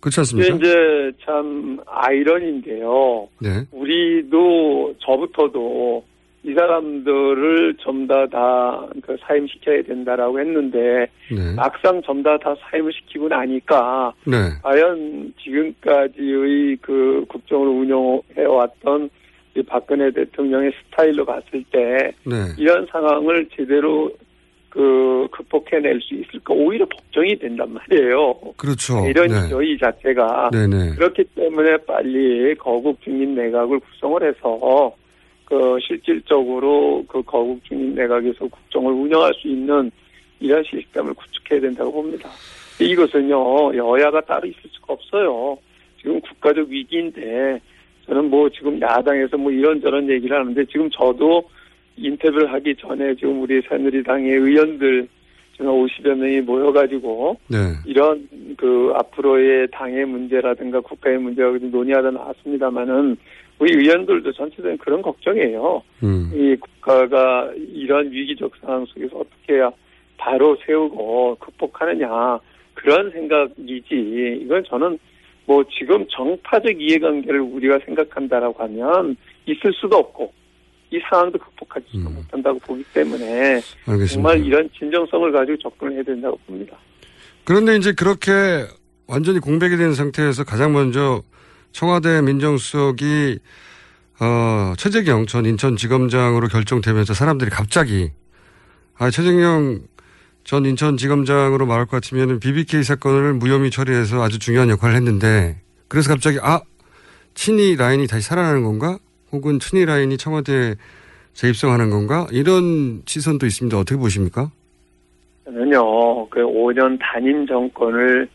그렇지 않습니까? 이제 참 아이러니인데요. 네. 우리도 저부터도 이 사람들을 전부 다 그 사임시켜야 된다라고 했는데 네. 막상 전부 다 사임을 시키고 나니까 네. 과연 지금까지의 그 국정을 운영해왔던 이 박근혜 대통령의 스타일로 봤을 때 네. 이런 상황을 제대로 그 극복해낼 수 있을까 오히려 걱정이 된단 말이에요. 그렇죠. 이런 네. 저희 자체가 네네. 그렇기 때문에 빨리 거국 중립 내각을 구성을 해서 그 실질적으로 그 거국 중립 내각에서 국정을 운영할 수 있는 이런 시스템을 구축해야 된다고 봅니다. 이것은요 여야가 따로 있을 수가 없어요. 지금 국가적 위기인데 저는 뭐 지금 야당에서 뭐 이런저런 얘기를 하는데 지금 저도 인터뷰를 하기 전에 지금 우리 새누리당의 의원들 지금 오십여 명이 모여가지고 네. 이런 그 앞으로의 당의 문제라든가 국가의 문제라든가 논의하다 나왔습니다만은. 우리 의원들도 전체적인 그런 걱정이에요. 음. 이 국가가 이런 위기적 상황 속에서 어떻게 바로 세우고 극복하느냐. 그런 생각이지. 이건 저는 뭐 지금 정파적 이해관계를 우리가 생각한다라고 하면 있을 수도 없고 이 상황도 극복하지도 음. 못한다고 보기 때문에 알겠습니다. 정말 이런 진정성을 가지고 접근을 해야 된다고 봅니다. 그런데 이제 그렇게 완전히 공백이 된 상태에서 가장 먼저 청와대 민정수석이 어, 최재경 전 인천지검장으로 결정되면서 사람들이 갑자기 아 최재경 전 인천지검장으로 말할 것 같으면 비비케이 사건을 무혐의 처리해서 아주 중요한 역할을 했는데 그래서 갑자기 아 친이 라인이 다시 살아나는 건가? 혹은 친이 라인이 청와대에 재입성하는 건가? 이런 시선도 있습니다. 어떻게 보십니까? 저는요. 그 오 년 단임 정권을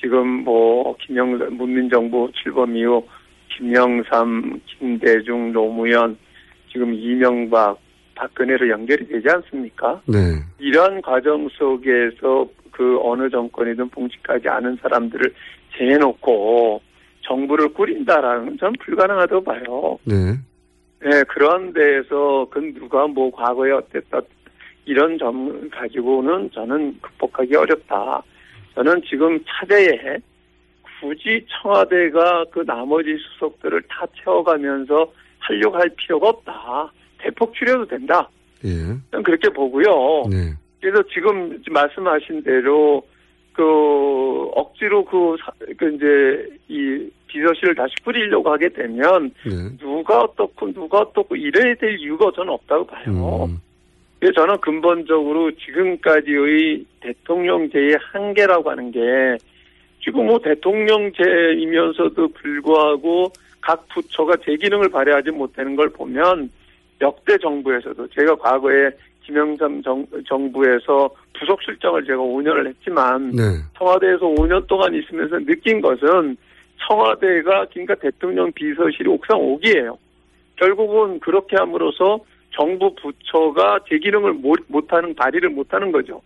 지금 뭐 김영 문민정부 출범 이후 김영삼, 김대중, 노무현, 지금 이명박, 박근혜로 연결이 되지 않습니까? 네. 이런 과정 속에서 그 어느 정권이든 봉직하지 않은 사람들을 재해놓고 정부를 꾸린다라는 전 불가능하다고 봐요. 네. 네, 그런 데에서 그 누가 뭐 과거에 어땠다 이런 점 가지고는 저는 극복하기 어렵다. 저는 지금 차대에 굳이 청와대가 그 나머지 수석들을 다 채워가면서 하려고 할 필요가 없다. 대폭 줄여도 된다. 예. 저는 그렇게 보고요. 네. 그래서 지금 말씀하신 대로 그 억지로 그, 그 이제 이 비서실을 다시 뿌리려고 하게 되면 네. 누가 어떻고 누가 어떻고 이래야 될 이유가 저는 없다고 봐요. 음. 그래서 저는 근본적으로 지금까지의 대통령제의 한계라고 하는 게 지금 뭐 대통령제이면서도 불구하고 각 부처가 제 기능을 발휘하지 못하는 걸 보면 역대 정부에서도 제가 과거에 김영삼 정, 정부에서 부속실장을 제가 오 년을 했지만 네. 청와대에서 오 년 동안 있으면서 느낀 것은 청와대가 그러니까 대통령 비서실이 옥상 옥이에요. 결국은 그렇게 함으로써 정부 부처가 제 기능을 못, 못하는 발휘를 못하는 거죠.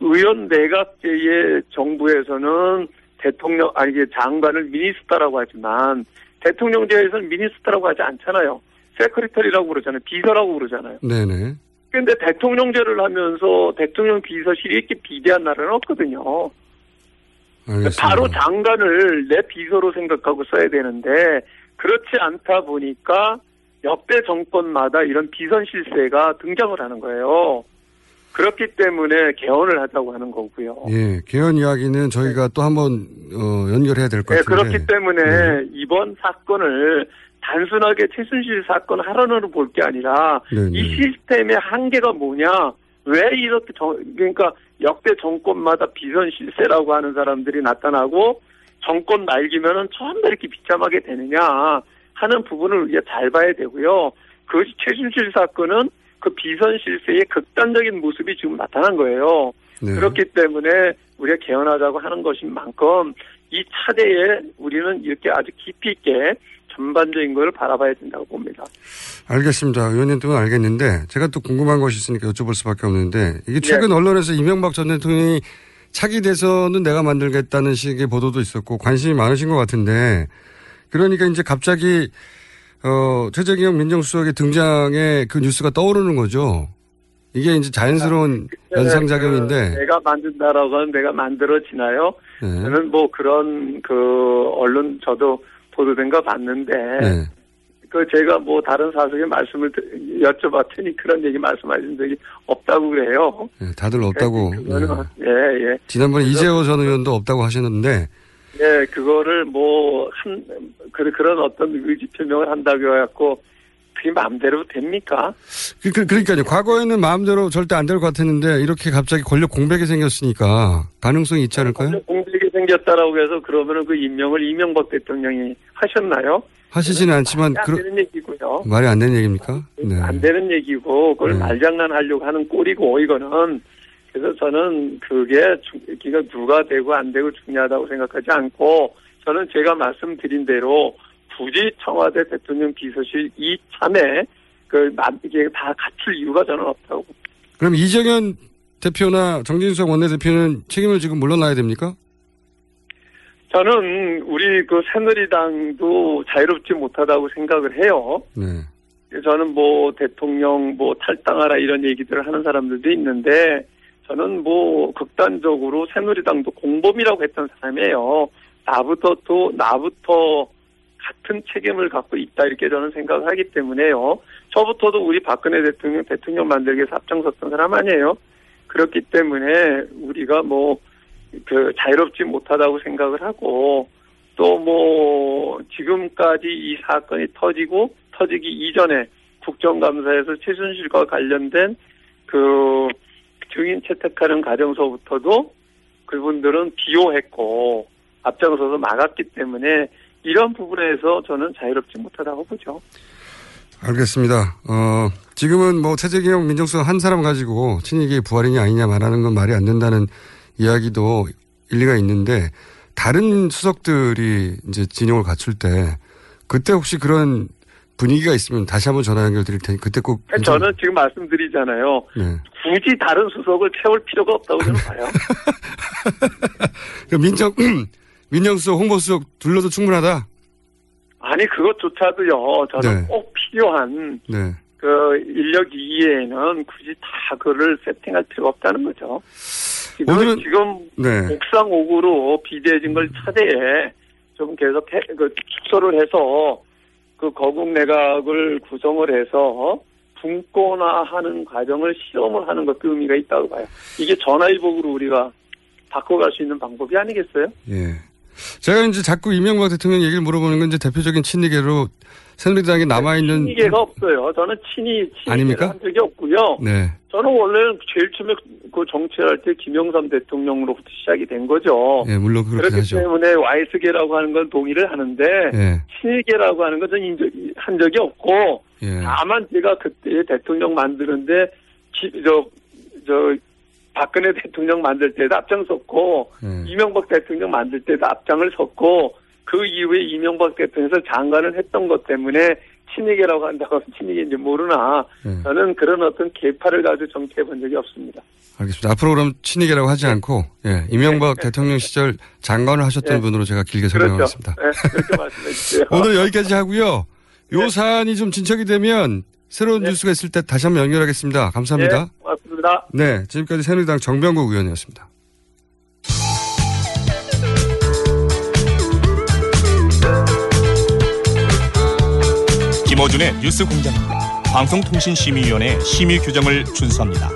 의원 내각제의 정부에서는 대통령, 아니, 장관을 미니스터라고 하지만, 대통령제에서는 미니스터라고 하지 않잖아요. 세크리터리라고 그러잖아요. 비서라고 그러잖아요. 네네. 근데 대통령제를 하면서 대통령 비서실이 이렇게 비대한 나라는 없거든요. 알겠습니다. 바로 장관을 내 비서로 생각하고 써야 되는데, 그렇지 않다 보니까 역대 정권마다 이런 비선실세가 등장을 하는 거예요. 그렇기 때문에 개헌을 하자고 하는 거고요. 예, 개헌 이야기는 저희가 또 한번 어, 연결해야 될 것 네, 같은데. 그렇기 때문에 네. 이번 사건을 단순하게 최순실 사건 하나로 볼 게 아니라 네, 네. 이 시스템의 한계가 뭐냐. 왜 이렇게 정, 그러니까 역대 정권마다 비선실세라고 하는 사람들이 나타나고 정권 말기면은 전부 이렇게 비참하게 되느냐 하는 부분을 우리가 잘 봐야 되고요. 그것이 최순실 사건은 그 비선실세의 극단적인 모습이 지금 나타난 거예요. 네. 그렇기 때문에 우리가 개헌하자고 하는 것인 만큼 이 차대에 우리는 이렇게 아주 깊이 있게 전반적인 걸 바라봐야 된다고 봅니다. 알겠습니다. 의원님 때문에 알겠는데 제가 또 궁금한 것이 있으니까 여쭤볼 수밖에 없는데 이게 최근 네. 언론에서 이명박 전 대통령이 차기 대선은 내가 만들겠다는 식의 보도도 있었고 관심이 많으신 것 같은데 그러니까 이제 갑자기 어, 최재경 민정수석의 등장에 그 뉴스가 떠오르는 거죠. 이게 이제 자연스러운 아, 연상작용인데. 그 내가 만든다라고 하면 내가 만들어지나요? 네. 저는 뭐 그런 그 언론 저도 보도된 거 봤는데. 네. 그 제가 뭐 다른 사석에 말씀을 여쭤봤더니 그런 얘기 말씀하신 적이 없다고 그래요. 네, 다들 없다고. 그거는, 네. 예, 예. 지난번에 이재호 전 의원도 없다고 하셨는데. 예, 그거를 뭐, 한, 그, 그런 어떤 의지 표명을 한다고 해갖고, 그게 마음대로 됩니까? 그, 그러니까요. 과거에는 마음대로 절대 안 될 것 같았는데, 이렇게 갑자기 권력 공백이 생겼으니까, 가능성이 있지 않을까요? 권력 공백이 생겼다라고 해서, 그러면은 그 임명을 이명박 대통령이 하셨나요? 하시지는 않지만, 말이 안 되는 그러... 얘기고요. 말이 안 되는 얘기입니까? 네. 안 되는 얘기고, 그걸 네. 말장난 하려고 하는 꼴이고, 이거는, 그래서 저는 그게 기가 누가 되고 안 되고 중요하다고 생각하지 않고 저는 제가 말씀드린 대로 굳이 청와대 대통령 비서실 이 참에 그 이게 다 갖출 이유가 저는 없다고. 그럼 이정현 대표나 정진석 원내대표는 책임을 지금 물러나야 됩니까? 저는 우리 그 새누리당도 자유롭지 못하다고 생각을 해요. 네. 저는 뭐 대통령 뭐 탈당하라 이런 얘기들을 하는 사람들도 있는데. 저는 뭐 극단적으로 새누리당도 공범이라고 했던 사람이에요. 나부터 또 나부터 같은 책임을 갖고 있다 이렇게 저는 생각을 하기 때문에요. 저부터도 우리 박근혜 대통령 대통령 만들기에 앞장섰던 사람 아니에요. 그렇기 때문에 우리가 뭐 그 자유롭지 못하다고 생각을 하고, 또 뭐 지금까지 이 사건이 터지고 터지기 이전에 국정감사에서 최순실과 관련된 그 증인 채택하는 과정서부터도 그분들은 비호했고 앞장서서 막았기 때문에 이런 부분에서 저는 자유롭지 못하다고 보죠. 알겠습니다. 어, 지금은 뭐 최재경 민정수석 한 사람 가지고 친이계 부활이냐 아니냐 말하는 건 말이 안 된다는 이야기도 일리가 있는데, 다른 수석들이 이제 진영을 갖출 때 그때 혹시 그런 분위기가 있으면 다시 한번 전화 연결 드릴 테니 그때 꼭. 저는 지금 말씀드리잖아요. 네. 굳이 다른 수석을 채울 필요가 없다고 저는 봐요. 민정, 민정수석, 홍보수석 둘러도 충분하다? 아니, 그것조차도요. 저는 네. 꼭 필요한 네. 그 인력 이외에는 굳이 다 그를 세팅할 필요가 없다는 거죠. 지금, 오늘은, 지금 네. 옥상 옥으로 비대해진 걸 차대에 좀 계속 해, 그 축소를 해서 그 거국 내각을 구성을 해서 분권화하는 과정을 시험을 하는 것도 의미가 있다고 봐요. 이게 전화위복으로 우리가 바꿔갈 수 있는 방법이 아니겠어요? 예. 제가 이제 자꾸 이명박 대통령 얘기를 물어보는 건 이제 대표적인 친이계로 새누리당에 남아있는. 친이계가 좀... 없어요. 저는 친이, 친이계가 한 적이 없고요. 네. 저는 원래는 제일 처음에 그 정치를 할 때 김영삼 대통령으로부터 시작이 된 거죠. 예, 물론 그렇긴 그렇기 하죠. 때문에 와이스계라고 하는 건 동의를 하는데, 예. 친이계라고 하는 건 저는 한 적이 없고, 예. 다만 제가 그때 대통령 만드는데, 지, 저, 저, 박근혜 대통령 만들 때도 앞장섰고 네. 이명박 대통령 만들 때도 앞장을 섰고 그 이후에 이명박 대통령에서 장관을 했던 것 때문에 친이계라고 한다고 하면 친이계인지 모르나 네. 저는 그런 어떤 계파를 가지고 정치해본 적이 없습니다. 알겠습니다. 앞으로 그럼 친이계라고 하지 네. 않고 예, 이명박 네. 대통령 시절 장관을 하셨던 네. 분으로 제가 길게 설명하겠습니다. 그렇죠. 네, 그렇게 말씀해 주세요. 오늘 여기까지 하고요. 요 네. 사안이 좀 진척이 되면 새로운 네. 뉴스가 있을 때 다시 한번 연결하겠습니다. 감사합니다. 네, 고맙습니다. 네, 지금까지 새누리당 정병국 의원이었습니다. 김어준의 뉴스공장, 방송통신심의위원회 심의 규정을 준수합니다.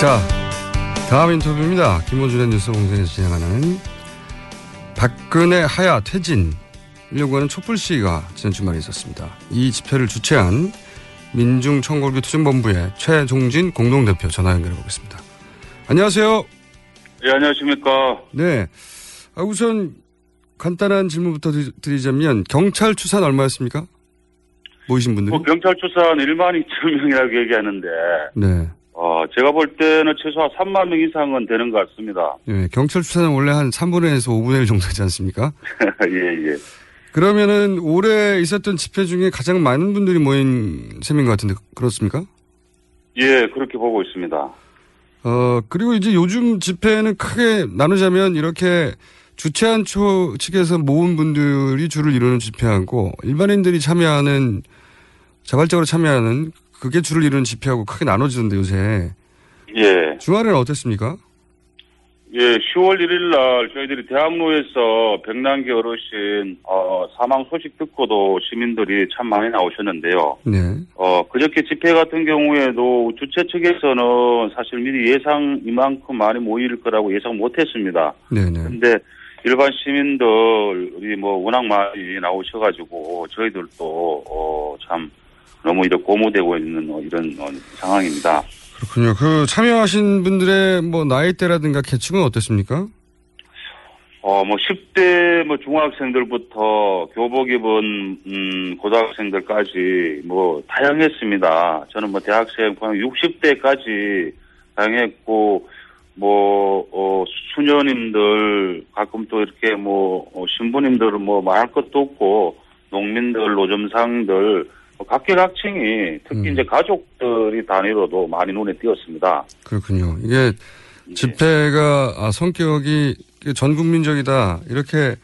자, 다음 인터뷰입니다. 김어준의 뉴스공장에서 진행하는 박근혜 하야 퇴진을 요구하는 촛불 시위가 지난 주말에 있었습니다. 이 집회를 주최한 민중청골교 투쟁본부의 최종진 공동대표 전화 연결해 보겠습니다. 안녕하세요. 예, 네, 안녕하십니까. 네. 아, 우선 간단한 질문부터 드리자면 경찰 추산 얼마였습니까? 모이신 분들이? 뭐, 경찰 추산 일만 이천 명이라고 얘기하는데. 네. 어, 제가 볼 때는 최소한 삼만 명 이상은 되는 것 같습니다. 예, 경찰 추산은 원래 한 삼분의 일에서 오분의 일 정도 되지 않습니까? 예, 예. 그러면은 올해 있었던 집회 중에 가장 많은 분들이 모인 셈인 것 같은데, 그렇습니까? 예, 그렇게 보고 있습니다. 어, 그리고 이제 요즘 집회는 크게 나누자면 이렇게 주최한 측에서 모은 분들이 주를 이루는 집회하고 일반인들이 참여하는, 자발적으로 참여하는 그게 줄을 이루는 집회하고 크게 나눠지던데 요새. 예. 주말에는 어땠습니까? 예, 시월 일일 날 저희들이 대학로에서 백남기 어르신 어, 사망 소식 듣고도 시민들이 참 많이 나오셨는데요. 네. 어, 그저께 집회 같은 경우에도 주최 측에서는 사실 미리 예상 이만큼 많이 모일 거라고 예상 못했습니다. 네네. 근데 일반 시민들이 뭐 워낙 많이 나오셔가지고 저희들도 어, 참. 너무 이렇게 고무되고 있는 이런 상황입니다. 그렇군요. 그 참여하신 분들의 뭐 나이대라든가 계층은 어땠습니까? 어, 뭐 십 대 뭐 중학생들부터 교복 입은 음, 고등학생들까지 뭐 다양했습니다. 저는 뭐 대학생 포함 육십 대까지 다양했고 뭐 어, 수녀님들 가끔 또 이렇게 뭐 어, 신부님들은 뭐 말할 것도 없고 농민들 노점상들 각계각층이 특히 음. 이제 가족들이 단위로도 많이 눈에 띄었습니다. 그렇군요. 이게 집회가 아, 성격이 전 국민적이다 이렇게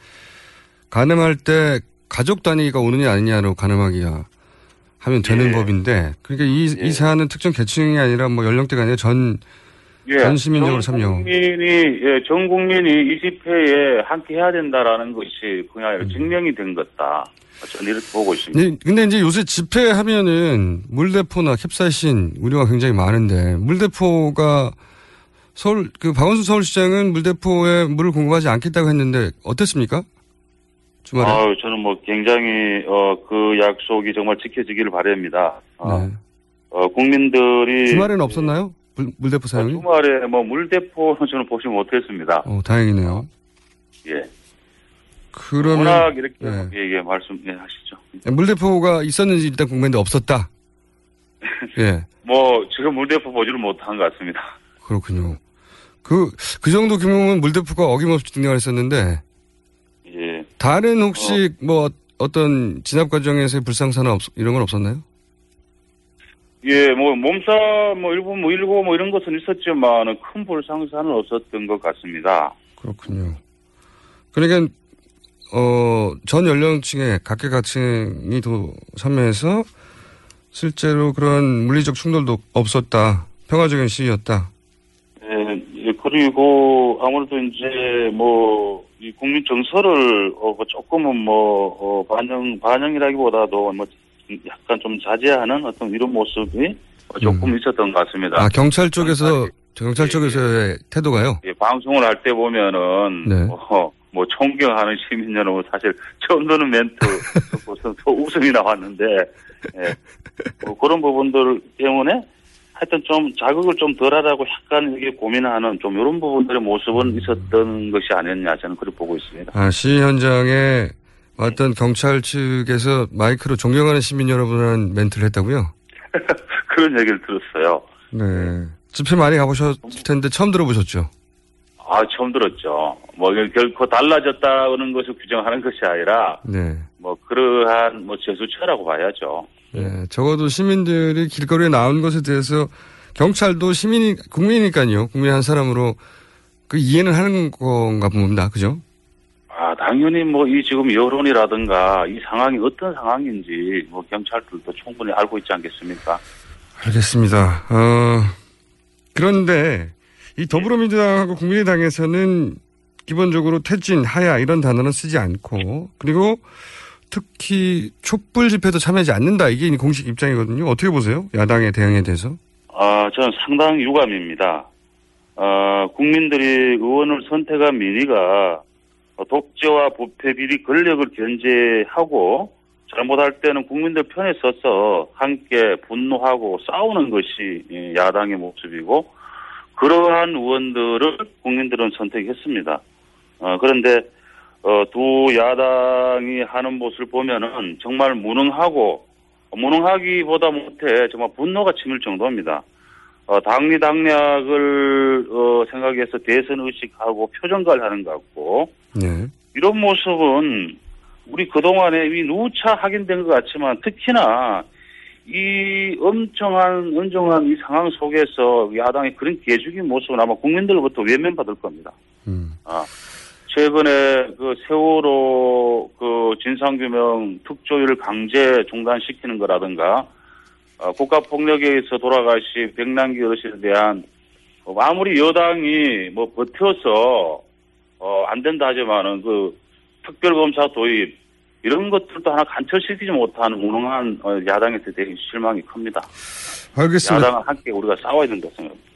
가늠할 때 가족 단위가 오느냐 아니냐로 가늠하기야 하면 되는 예. 법인데 그러니까 이, 예. 이 사안은 특정 계층이 아니라 뭐 연령대가 아니라 전, 예. 전 시민적으로 참여. 예, 전 국민이 이 집회에 함께해야 된다라는 것이 그냥 음. 증명이 된 것다. 저는 이렇게 보고 있습니다. 근데 이제 요새 집회하면은 물대포나 캡사이신 우려가 굉장히 많은데 물대포가 서울 그 박원순 서울시장은 물대포에 물을 공급하지 않겠다고 했는데 어땠습니까? 주말에. 아, 저는 뭐 굉장히 어, 그 약속이 정말 지켜지기를 바랍니다. 어, 네. 어, 국민들이 주말에는 없었나요? 물, 물대포 사용이? 어, 주말에 뭐 물대포는 저는 보지 못했습니다. 어, 다행이네요. 예. 그러면 워낙 이렇게 네. 예, 예, 말씀하시죠. 네, 물대포가 있었는지 일단 궁금했는데 없었다. 예. 뭐 지금 물대포 보지를 못한 것 같습니다. 그렇군요. 그, 그 정도 규모면 물대포가 어김없이 등장을 했었는데. 예. 다른 혹시 어, 뭐 어떤 진압 과정에서의 불상사나 없, 이런 건 없었나요? 예, 뭐 몸싸움, 뭐 일부, 뭐 일부, 뭐 이런 것은 있었지만 큰 불상사는 없었던 것 같습니다. 그렇군요. 그러니까 어, 전 연령층에 각계각층이 도 참여해서 실제로 그런 물리적 충돌도 없었다. 평화적인 시위였다. 예, 그리고 아무래도 이제 뭐 이 국민 정서를 어, 조금은 뭐 어, 반영 반영이라기보다도 뭐 약간 좀 자제하는 어떤 이런 모습이 조금 음. 있었던 것 같습니다. 아 경찰 쪽에서 경찰 예, 쪽에서의 예, 태도가요? 예, 방송을 할 때 보면은 네. 어, 뭐 존경하는 시민 여러분 사실 처음 듣는 멘트 무슨 웃음이 나왔는데 예, 뭐 그런 부분들 때문에. 하여튼 좀 자극을 좀 덜하라고 약간 이게 고민하는 좀 이런 부분들의 모습은 있었던 것이 아니었냐 저는 그렇게 보고 있습니다. 아, 시위 현장에 왔던 경찰 측에서 마이크로 존경하는 시민 여러분이라는 멘트를 했다고요? 그런 얘기를 들었어요. 네. 집회 많이 가보셨을 텐데 처음 들어보셨죠? 아, 처음 들었죠. 뭐 결코 달라졌다는 것을 규정하는 것이 아니라 네. 뭐 그러한 뭐 제수처라고 봐야죠. 예, 적어도 시민들이 길거리에 나온 것에 대해서 경찰도 시민이, 국민이니까요. 국민 한 사람으로 그 이해는 하는 건가 봅니다. 그죠? 아, 당연히 뭐 이 지금 여론이라든가 이 상황이 어떤 상황인지 뭐 경찰들도 충분히 알고 있지 않겠습니까? 알겠습니다. 어, 그런데 이 더불어민주당하고 국민의당에서는 기본적으로 퇴진, 하야 이런 단어는 쓰지 않고 그리고 특히 촛불 집회도 참여하지 않는다. 이게 공식 입장이거든요. 어떻게 보세요? 야당의 대응에 대해서? 아, 저는 상당히 유감입니다. 아, 국민들이 의원을 선택한 민의가 독재와 부패 비리 권력을 견제하고 잘못할 때는 국민들 편에 서서 함께 분노하고 싸우는 것이 야당의 모습이고 그러한 의원들을 국민들은 선택했습니다. 아, 그런데 어, 두 야당이 하는 모습을 보면은 정말 무능하고, 무능하기보다 못해 정말 분노가 치밀 정도입니다. 어, 당리당략을, 어, 생각해서 대선 의식하고 표정관리 하는 것 같고, 네. 이런 모습은 우리 그동안에 이미 누차 확인된 것 같지만 특히나 이 엄청한, 엄정한 이 상황 속에서 야당의 그런 개죽인 모습은 아마 국민들로부터 외면받을 겁니다. 음. 아. 최근에 그 세월호 그 진상규명 특조위를 강제 중단시키는 거라든가 어, 국가폭력에 의해서 돌아가신 백남기 어르신에 대한 어, 아무리 여당이 뭐 버텨서 어, 안 된다 하지만은 그 특별검사 도입 이런 것들도 하나 간철시키지 못하는 무능한 어, 야당에 대해 실망이 큽니다. 알겠습니다. 야당은 함께 우리가 싸워야 된다고 생각합니다.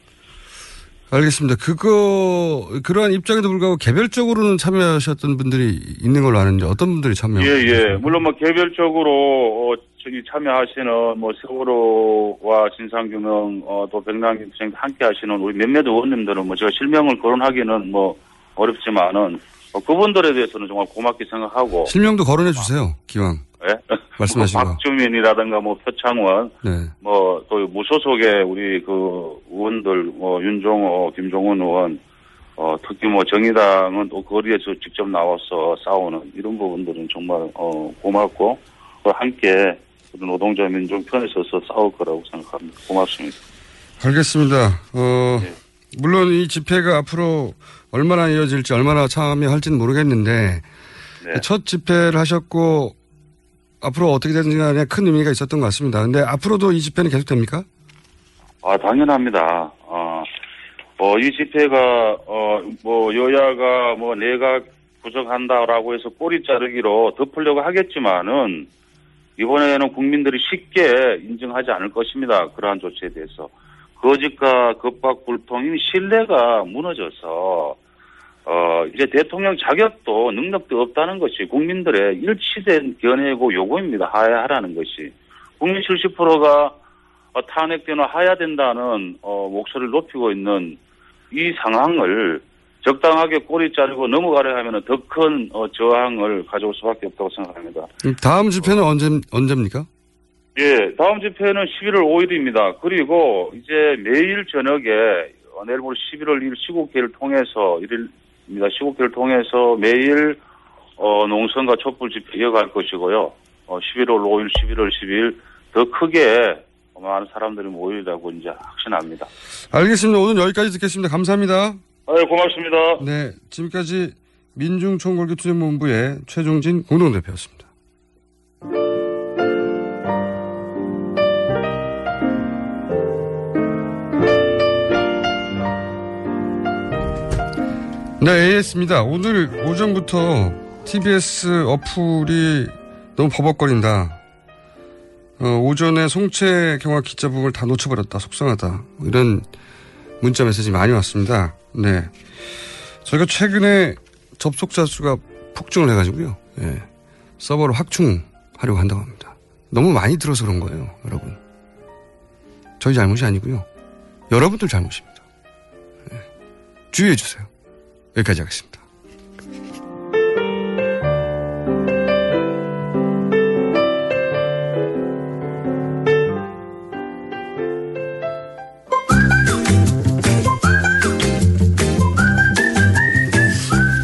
알겠습니다. 그거 그러한 입장에도 불구하고 개별적으로는 참여하셨던 분들이 있는 걸로 아는데 어떤 분들이 참여? 예예. 예. 물론 뭐 개별적으로 어, 저기 참여하시는 뭐 세월호와 진상규명 어, 또 백남기 선생님 함께하시는 우리 몇몇 의원님들은 뭐 제가 실명을 거론하기는 뭐 어렵지만은 어, 그분들에 대해서는 정말 고맙게 생각하고 실명도 거론해 주세요. 기왕. 예. 말씀하시고 박주민이라든가 뭐 표창원, 네. 뭐 또 무소속의 우리 그 의원들 뭐 윤종호, 김종훈 의원, 어 특히 뭐 정의당은 또 거리에서 직접 나와서 싸우는 이런 부분들은 정말 어 고맙고 또 함께 노동자 민족 편에 서서 싸울 거라고 생각합니다. 고맙습니다. 알겠습니다. 어 네. 물론 이 집회가 앞으로 얼마나 이어질지 얼마나 참여할지는 모르겠는데 네. 첫 집회를 하셨고 앞으로 어떻게 되는지 간에 큰 의미가 있었던 것 같습니다. 그런데 앞으로도 이 집회는 계속됩니까? 아 당연합니다. 어, 뭐 이 집회가 어, 뭐 여야가 뭐 내각 구성한다라고 해서 꼬리 자르기로 덮으려고 하겠지만은 이번에는 국민들이 쉽게 인정하지 않을 것입니다. 그러한 조치에 대해서. 거짓과 겁박불통인 신뢰가 무너져서 어 이제 대통령 자격도 능력도 없다는 것이 국민들의 일치된 견해고 요구입니다. 하야하라는 것이. 국민 칠십 퍼센트가 탄핵되나 하야된다는 어, 목소리를 높이고 있는 이 상황을 적당하게 꼬리 자르고 넘어가려 하면 더 큰 어, 저항을 가져올 수밖에 없다고 생각합니다. 다음 집회는 어, 언제, 언제입니까? 예, 다음 집회는 십일월 오일입니다. 그리고 이제 매일 저녁에 내일부터 십일월 이일 시국회를 통해서 일일입니다. 시국회를 통해서 매일 어, 농성과 촛불 집회 이어갈 것이고요. 어, 십일월 오일, 십일월 십이일 더 크게 많은 사람들이 모이라고 이제 확신합니다. 알겠습니다. 오늘 여기까지 듣겠습니다. 감사합니다. 네, 고맙습니다. 네, 지금까지 민중총궐기투쟁본부의 최종진 공동대표였습니다. 네, 에이에스입니다. 오늘 오전부터 티비에스 어플이 너무 버벅거린다. 어, 오전에 송채경화 기자북을 다 놓쳐버렸다. 속상하다. 이런 문자 메시지 많이 왔습니다. 네. 저희가 최근에 접속자 수가 폭증을 해가지고요. 예. 서버를 확충하려고 한다고 합니다. 너무 많이 들어서 그런 거예요, 여러분. 저희 잘못이 아니고요. 여러분들 잘못입니다. 예. 주의해주세요. 여기까지 하겠습니다.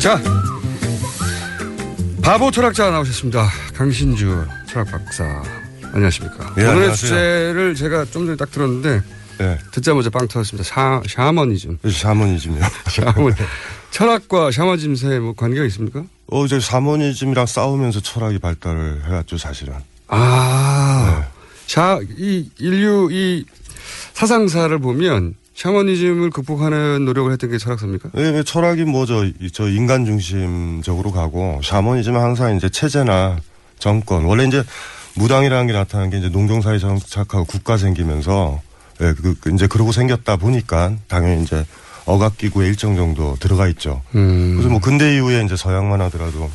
자, 바보 철학자 나오셨습니다. 강신주 철학박사. 안녕하십니까. 네, 오늘의 안녕하세요. 주제를 제가 좀 전에 딱 들었는데 네. 듣자마자 빵 터졌습니다. 샤, 샤머니즘. 샤머니즘이요. 샤머니. 철학과 샤머니즘 사이에 뭐 관계가 있습니까? 어, 이제 샤머니즘이랑 싸우면서 철학이 발달을 해왔죠, 사실은. 아, 네. 샤, 이 인류 이 사상사를 보면 샤머니즘을 극복하는 노력을 했던 게 철학사입니까? 네, 철학이 뭐 저, 저 인간 중심적으로 가고 샤머니즘은 항상 이제 체제나 정권 원래 이제 무당이라는 게 나타난 게 이제 농경사회 정착하고 국가 생기면서 예, 그, 이제 그러고 생겼다 보니까 당연히 이제 억압기구에 일정 정도 들어가 있죠. 음. 그래서 뭐 근대 이후에 이제 서양만 하더라도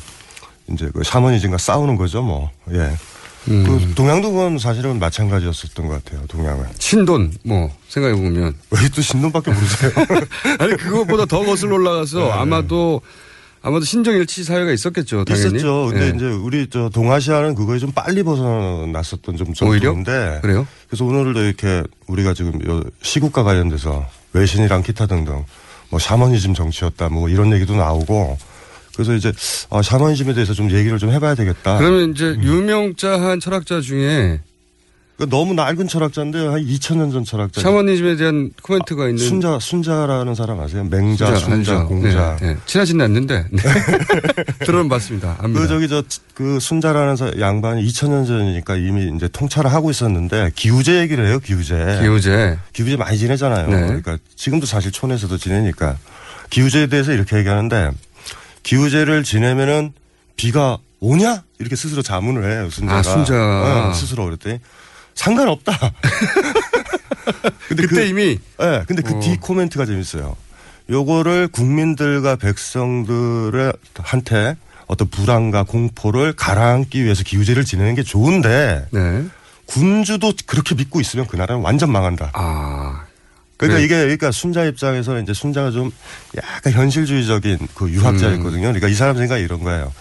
이제 그 샤머니즘과 싸우는 거죠, 뭐 예. 음. 그 동양도 그건 사실은 마찬가지였었던 것 같아요. 동양은 신돈 뭐 생각해 보면 왜 또 신돈밖에 모르세요? 아니 그것보다 더 거슬러 올라가서 네. 아마도 아마도 신정일치 사회가 있었겠죠. 당연히. 있었죠. 근데 네. 이제 우리 저 동아시아는 그거에 좀 빨리 벗어났었던 좀 정도인데 그래요? 그래서 오늘도 이렇게 우리가 지금 시국과 관련돼서 외신이랑 기타 등등 뭐 샤머니즘 정치였다 뭐 이런 얘기도 나오고. 그래서 이제 아, 샤머니즘에 대해서 좀 얘기를 좀 해봐야 되겠다. 그러면 이제 음. 유명자한 철학자 중에 그러니까 너무 낡은 철학자인데요. 한 이천 년 전 철학자. 샤머니즘에 대한 코멘트가 아, 있는. 순자, 순자라는 사람 아세요? 맹자, 순자, 순자 알죠. 공자. 네, 네. 친하진 않는데. 네. 들어는 봤습니다. 압니다. 그 저기 저 그 순자라는 양반이 이천 년 전이니까 이미 이제 통찰을 하고 있었는데 기우제 얘기를 해요. 기우제. 기우제. 기우제 많이 지내잖아요. 네. 그러니까 지금도 사실 촌에서도 지내니까 기우제에 대해서 이렇게 얘기하는데. 기우제를 지내면은 비가 오냐? 이렇게 스스로 자문을 해요, 순자가. 아, 순자. 네, 스스로 그랬더니 상관없다. 근데 그때 그, 이미. 예, 네, 근데 그 뒤 코멘트가 재밌어요. 요거를 국민들과 백성들한테 어떤 불안과 공포를 가라앉기 위해서 기우제를 지내는 게 좋은데. 네. 군주도 그렇게 믿고 있으면 그 나라는 완전 망한다. 아. 그러니까 네. 이게 그러니까 순자 입장에서 이제 순자가 좀 약간 현실주의적인 그 유학자였거든요. 그러니까 이 사람 생각이 이런 거예요.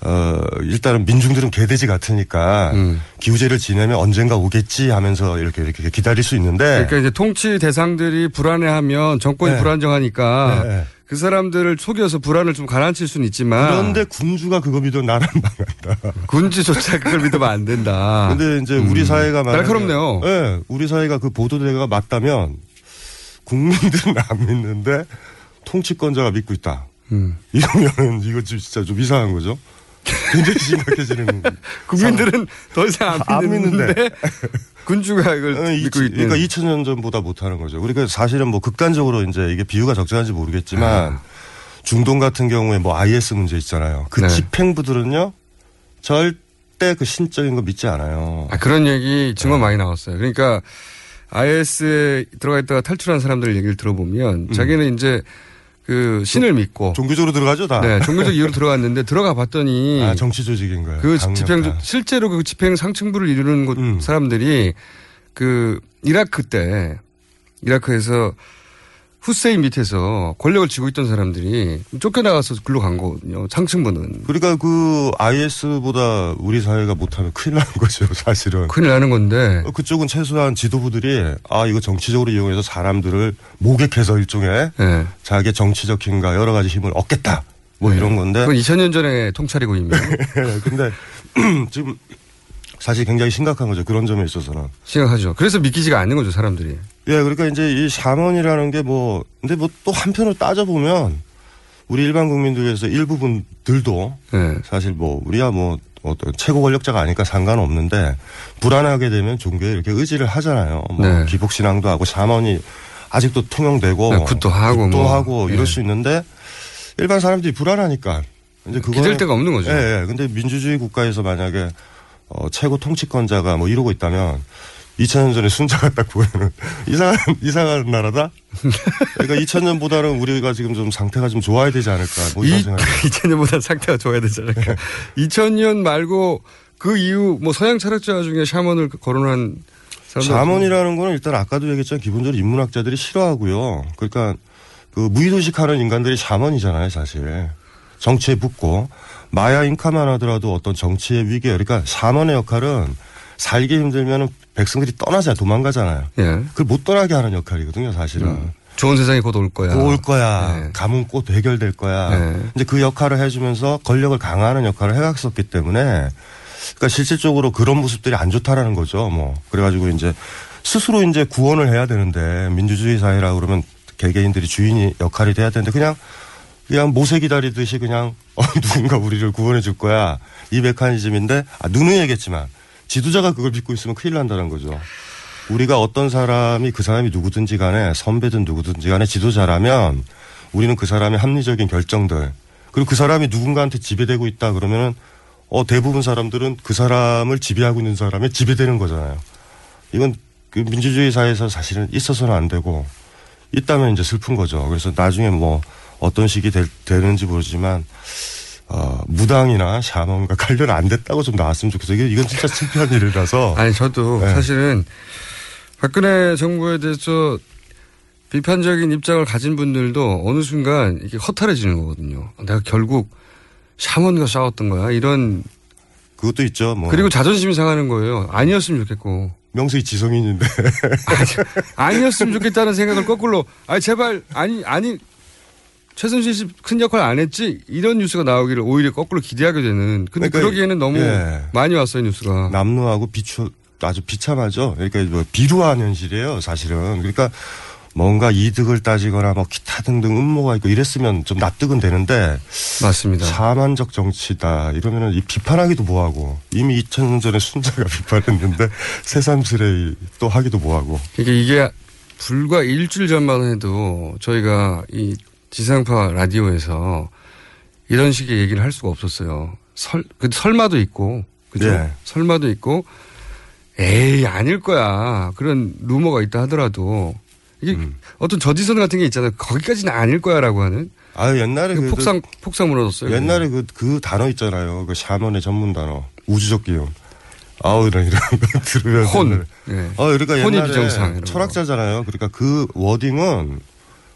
어 일단은 민중들은 개돼지 같으니까 음. 기우제를 지내면 언젠가 오겠지 하면서 이렇게 이렇게 기다릴 수 있는데. 그러니까 이제 통치 대상들이 불안해하면 정권이 네. 불안정하니까 네. 그 사람들을 속여서 불안을 좀 가라앉힐 수는 있지만. 그런데 군주가 그거 믿으면 나라는 망한다. 군주조차 그걸 믿으면 안 된다. 근데 이제 우리 음. 사회가 만약에 날카롭네요. 예, 네, 우리 사회가 그 보도대가 맞다면. 국민들은 안 믿는데 통치권자가 믿고 있다. 음. 이러면 이거 진짜 좀 이상한 거죠. 굉장히 심각해지는. 국민들은 더 이상 안 믿는데, 안 믿는데 군주가 이걸 믿고 있다. 그러니까 이천 년 전보다 못하는 거죠. 그러니까 사실은 뭐 극단적으로 이제 이게 비유가 적절한지 모르겠지만 아. 중동 같은 경우에 뭐 아이에스 문제 있잖아요. 그 네. 집행부들은요 절대 그 신적인 거 믿지 않아요. 아, 그런 얘기 증언 네. 많이 나왔어요. 그러니까 아이에스에 들어가 있다가 탈출한 사람들 얘기를 들어보면 음. 자기는 이제 그 신을 믿고 종교적으로 들어가죠 다. 네, 종교적 이유로 들어갔는데 들어가 봤더니 아 정치 조직인 거예요. 그 강력한. 집행 실제로 그 집행 상층부를 이루는 곳 음. 사람들이 그 이라크 때 이라크에서 후세인 밑에서 권력을 쥐고 있던 사람들이 쫓겨나가서 글로 간 거거든요. 상층부는. 그러니까 그 아이에스보다 우리 사회가 못하면 큰일 나는 거죠. 사실은. 큰일 나는 건데. 그쪽은 최소한 지도부들이 아 이거 정치적으로 이용해서 사람들을 모객해서 일종의 네. 자기의 정치적 힘과 여러 가지 힘을 얻겠다. 뭐 네. 이런 건데. 그건 이천 년 전에 통찰이고입니다. 근데 지금 사실 굉장히 심각한 거죠. 그런 점에 있어서는. 심각하죠. 그래서 믿기지가 않는 거죠. 사람들이. 예, 그러니까 이제 이 샤먼이라는 게 뭐, 근데 뭐 또 한편으로 따져보면 우리 일반 국민들에서 일부분들도 네. 사실 뭐 우리야 뭐 어떤 최고 권력자가 아니까 상관없는데 불안하게 되면 종교에 이렇게 의지를 하잖아요. 뭐 네. 기복신앙도 하고 샤먼이 아직도 통용되고 네, 굿도 하고 굿도 뭐. 하고 이럴 네. 수 있는데 일반 사람들이 불안하니까 이제 그거 기댈 데가 없는 거죠. 예, 예. 근데 민주주의 국가에서 만약에 어, 최고 통치권자가 뭐 이러고 있다면 이천 년 전에 순자가 딱 보이는 이상한, 이상한 나라다? 그러니까 이천 년보다는 우리가 지금 좀 상태가 좀 좋아야 되지 않을까. 뭐 이, 이천 년보다는 상태가 좋아야 되지 않을까. 이천 년 말고 그 이후 뭐 서양 철학자 중에 샤먼을 거론한 사람들. 샤먼이라는 거는 일단 아까도 얘기했지만 기본적으로 인문학자들이 싫어하고요. 그러니까 그 무의도식하는 인간들이 샤먼이잖아요, 사실. 정치에 붙고. 마야 잉카만 하더라도 어떤 정치의 위계. 그러니까 샤먼의 역할은 살기 힘들면은 백성들이 떠나잖아요. 도망가잖아요. 예. 그걸 못 떠나게 하는 역할이거든요. 사실은. 음. 좋은 세상이 곧 올 거야. 올 거야. 예. 가뭄 곧 해결될 거야. 예. 이제 그 역할을 해주면서 권력을 강화하는 역할을 해갔었기 때문에 그러니까 실질적으로 그런 모습들이 안 좋다라는 거죠. 뭐 그래가지고 이제 스스로 이제 구원을 해야 되는데 민주주의 사회라 그러면 개개인들이 주인이 역할이 돼야 되는데 그냥 그냥 모세 기다리듯이 그냥 어, 누군가 우리를 구원해 줄 거야 이 메커니즘인데 아, 누누이 얘기했지만. 지도자가 그걸 믿고 있으면 큰일 난다는 거죠. 우리가 어떤 사람이 그 사람이 누구든지 간에 선배든 누구든지 간에 지도자라면 우리는 그 사람의 합리적인 결정들 그리고 그 사람이 누군가한테 지배되고 있다 그러면 어 대부분 사람들은 그 사람을 지배하고 있는 사람에 지배되는 거잖아요. 이건 그 민주주의 사회에서 사실은 있어서는 안 되고 있다면 이제 슬픈 거죠. 그래서 나중에 뭐 어떤 식이 될, 되는지 모르지만 어, 무당이나 샤먼과 관련 안 됐다고 좀 나왔으면 좋겠어요. 이건 진짜 창피한 일이라서. 아니 저도 네. 사실은 박근혜 정부에 대해서 비판적인 입장을 가진 분들도 어느 순간 이렇게 허탈해지는 거거든요. 내가 결국 샤먼과 싸웠던 거야. 이런. 그것도 있죠. 뭐. 그리고 자존심이 상하는 거예요. 아니었으면 좋겠고. 명수이 지성인인데. 아니, 아니었으면 좋겠다는 생각을 거꾸로. 아니 제발 아니 아니. 최순실 씨 큰 역할 안 했지 이런 뉴스가 나오기를 오히려 거꾸로 기대하게 되는. 근데 그러니까 그러기에는 너무 예. 많이 왔어요 뉴스가. 남루하고 비추 아주 비참하죠. 그러니까 뭐 비루한 현실이에요 사실은. 그러니까 뭔가 이득을 따지거나 뭐 기타 등등 음모가 있고 이랬으면 좀 납득은 되는데. 맞습니다. 사만적 정치다 이러면은 이 비판하기도 뭐하고 이미 이천 년 전에 순자가 비판했는데 새삼스레 또 하기도 뭐하고. 그러니까 이게 불과 일주일 전만 해도 저희가 이 지상파 라디오에서 이런 식의 얘기를 할 수가 없었어요. 설, 그 설마도 있고, 그죠? 예. 설마도 있고, 에이, 아닐 거야. 그런 루머가 있다 하더라도, 이게 음. 어떤 저지선 같은 게 있잖아요. 거기까지는 아닐 거야 라고 하는. 아 옛날에 그. 폭상, 폭상 무너졌어요. 옛날에 그, 그 단어 있잖아요. 그 샤먼의 전문 단어. 우주적 기운. 아우, 이런, 이런 거 들으면. 혼. 예. 어, 그러니까 혼이 비정상. 철학자잖아요. 그러니까 그 워딩은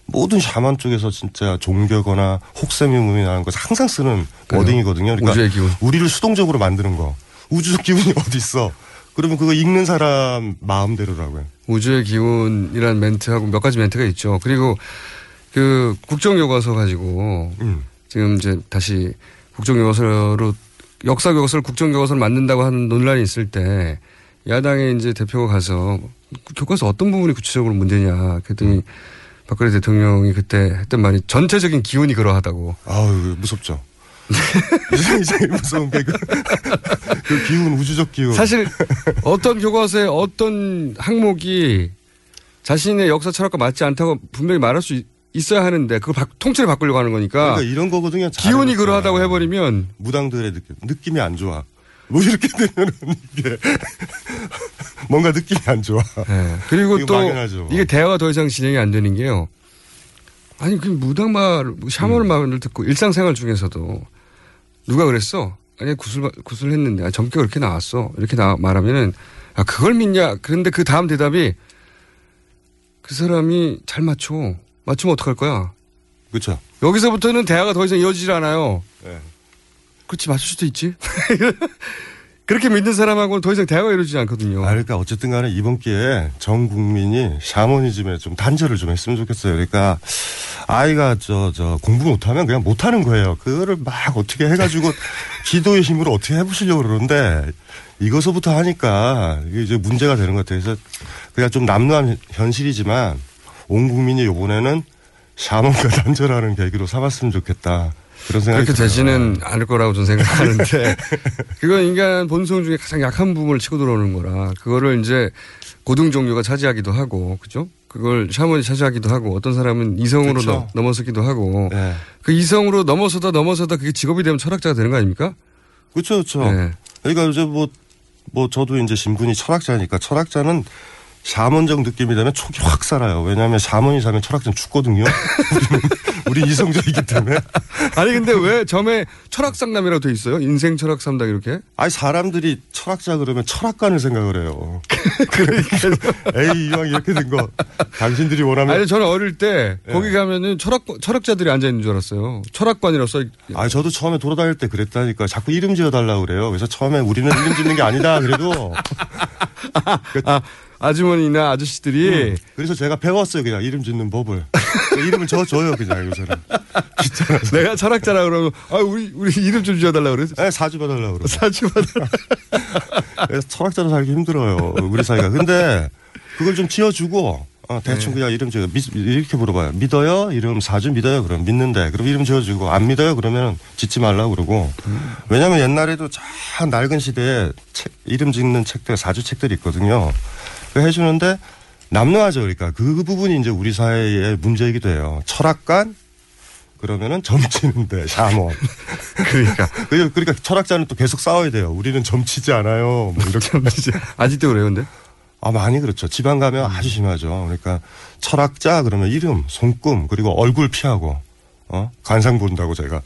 모든 샤먼 쪽에서 진짜 종교거나 혹셈이 무미나는 것 항상 쓰는 그래요. 워딩이거든요. 그러니까 우리를 수동적으로 만드는 거. 우주적 기운이 어디 있어? 그러면 그거 읽는 사람 마음대로라고요. 우주의 기운이라는 멘트하고 몇 가지 멘트가 있죠. 그리고 그 국정교과서 가지고 음. 지금 이제 다시 국정교과서로 역사교과서를 국정교과서로 만든다고 하는 논란이 있을 때 야당의 이제 대표가 가서 교과서 어떤 부분이 구체적으로 문제냐 그랬더니 음. 박근혜 대통령이 그때 했던 말이 전체적인 기운이 그러하다고. 아유, 무섭죠. 이상히 무서운 게 그 기운, 우주적 기운. 사실 어떤 교과서에 어떤 항목이 자신의 역사 철학과 맞지 않다고 분명히 말할 수 있, 있어야 하는데 그걸 바, 통째로 바꾸려고 하는 거니까. 그러니까 이런 거거든요. 기운이 그러하다고 해버리면. 무당들의 느낌. 느낌이 안 좋아. 뭐 이렇게 되면 이게 뭔가 느낌이 안 좋아. 네. 그리고 또 막연하죠. 이게 대화가 더 이상 진행이 안 되는 게요. 아니 그 무당 말, 샤먼 말을 듣고 일상생활 중에서도 누가 그랬어? 아니 구슬 구슬 했는데 점괘가 이렇게 나왔어. 이렇게 나, 말하면은 아 그걸 믿냐? 그런데 그 다음 대답이 그 사람이 잘 맞춰. 맞추면 어떡할 거야? 그렇죠. 여기서부터는 대화가 더 이상 이어지질 않아요. 네. 그렇지 맞을 수도 있지. 그렇게 믿는 사람하고는 더 이상 대화가 이루어지지 않거든요. 아, 그러니까 어쨌든 간에 이번 기회에 전 국민이 샤머니즘에 좀 단절을 좀 했으면 좋겠어요. 그러니까 아이가 저, 저 공부 못하면 그냥 못하는 거예요. 그거를 막 어떻게 해가지고 기도의 힘으로 어떻게 해보시려고 그러는데 이거서부터 하니까 이게 이제 문제가 되는 것 같아요. 그래서 그냥 좀 남루한 현실이지만 온 국민이 이번에는 샤먼과 단절하는 계기로 삼았으면 좋겠다. 그런 생각이 그렇게 들어요. 되지는 않을 거라고 저는 생각하는데 그건 인간 본성 중에 가장 약한 부분을 치고 들어오는 거라 그거를 이제 고등 종교가 차지하기도 하고 그죠? 그걸 샤먼이 차지하기도 하고 어떤 사람은 이성으로 그렇죠. 넘어서기도 하고 네. 그 이성으로 넘어서다 넘어서다 그게 직업이 되면 철학자가 되는 거 아닙니까? 그렇죠, 그렇죠. 네. 그러니까 이제 뭐, 뭐 저도 이제 신분이 철학자니까 철학자는 샤먼적 느낌이 되면 촉이 확 살아요. 왜냐하면 샤먼이 사면 철학자는 죽거든요. 우리 이성적이기 때문에. 아니 근데 왜 점에 철학상담이라고 돼 있어요? 인생 철학상담 이렇게? 아니 사람들이 철학자 그러면 철학관을 생각을 해요. 그러니까 에이 이왕 이렇게 된 거 당신들이 원하면. 아니 저는 어릴 때 네. 거기 가면은 철학 철학자들이 앉아 있는 줄 알았어요. 철학관이라고 써. 아 저도 처음에 돌아다닐 때 그랬다니까 자꾸 이름 지어달라고 그래요. 그래서 처음에 우리는 이름 짓는 게 아니다 그래도. 아, 아, 아주머니나 아저씨들이. 음, 그래서 제가 배웠어요. 그냥 이름 짓는 법을. 이름을 저 줘요. 그냥 요새는. 내가 철학자라 그러면 아, 우리, 우리 이름 좀 줘달라고 그래. 네, 사주 봐달라고 그래. 사주 봐달라고. 그래서 철학자로 살기 힘들어요. 우리 사이가. 근데 그걸 좀 지어주고 어, 대충 네. 그냥 이름 지어. 믿, 이렇게 물어봐요. 믿어요? 이름 사주 믿어요? 그럼 믿는데. 그럼 이름 지어주고 안 믿어요? 그러면 짓지 말라고 그러고. 왜냐하면 옛날에도 참 낡은 시대에 책, 이름 짓는 책들 사주 책들이 있거든요. 해주는데 남루하죠. 그러니까 그 부분이 이제 우리 사회의 문제이기도 해요. 철학관 그러면은 점치는데 샤먼. 그러니까 그러니까 철학자는 또 계속 싸워야 돼요. 우리는 점치지 않아요. 뭐 이렇게 아직도 그래요, 근데? 아 많이 그렇죠. 지방 가면 아주 심하죠. 그러니까 철학자 그러면 이름, 손금 그리고 얼굴 피하고 어 관상 본다고 제가.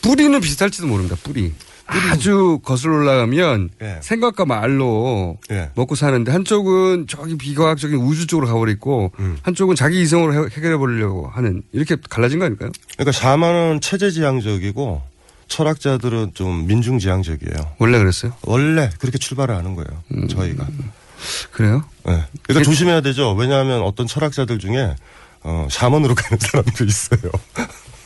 뿌리는 비슷할지도 모릅니다. 뿌리. 아주 거슬러 올라가면 예. 생각과 말로 예. 먹고 사는데 한쪽은 저기 비과학적인 우주 쪽으로 가버리고 음. 한쪽은 자기 이성으로 해결해 버리려고 하는 이렇게 갈라진 거 아닐까요? 그러니까 샤만은 체제지향적이고 철학자들은 좀 민중지향적이에요. 원래 그랬어요? 원래 그렇게 출발을 하는 거예요. 음. 저희가. 그래요? 네. 그러니까 조심해야 되죠. 왜냐하면 어떤 철학자들 중에 어, 샤먼으로 가는 사람도 있어요.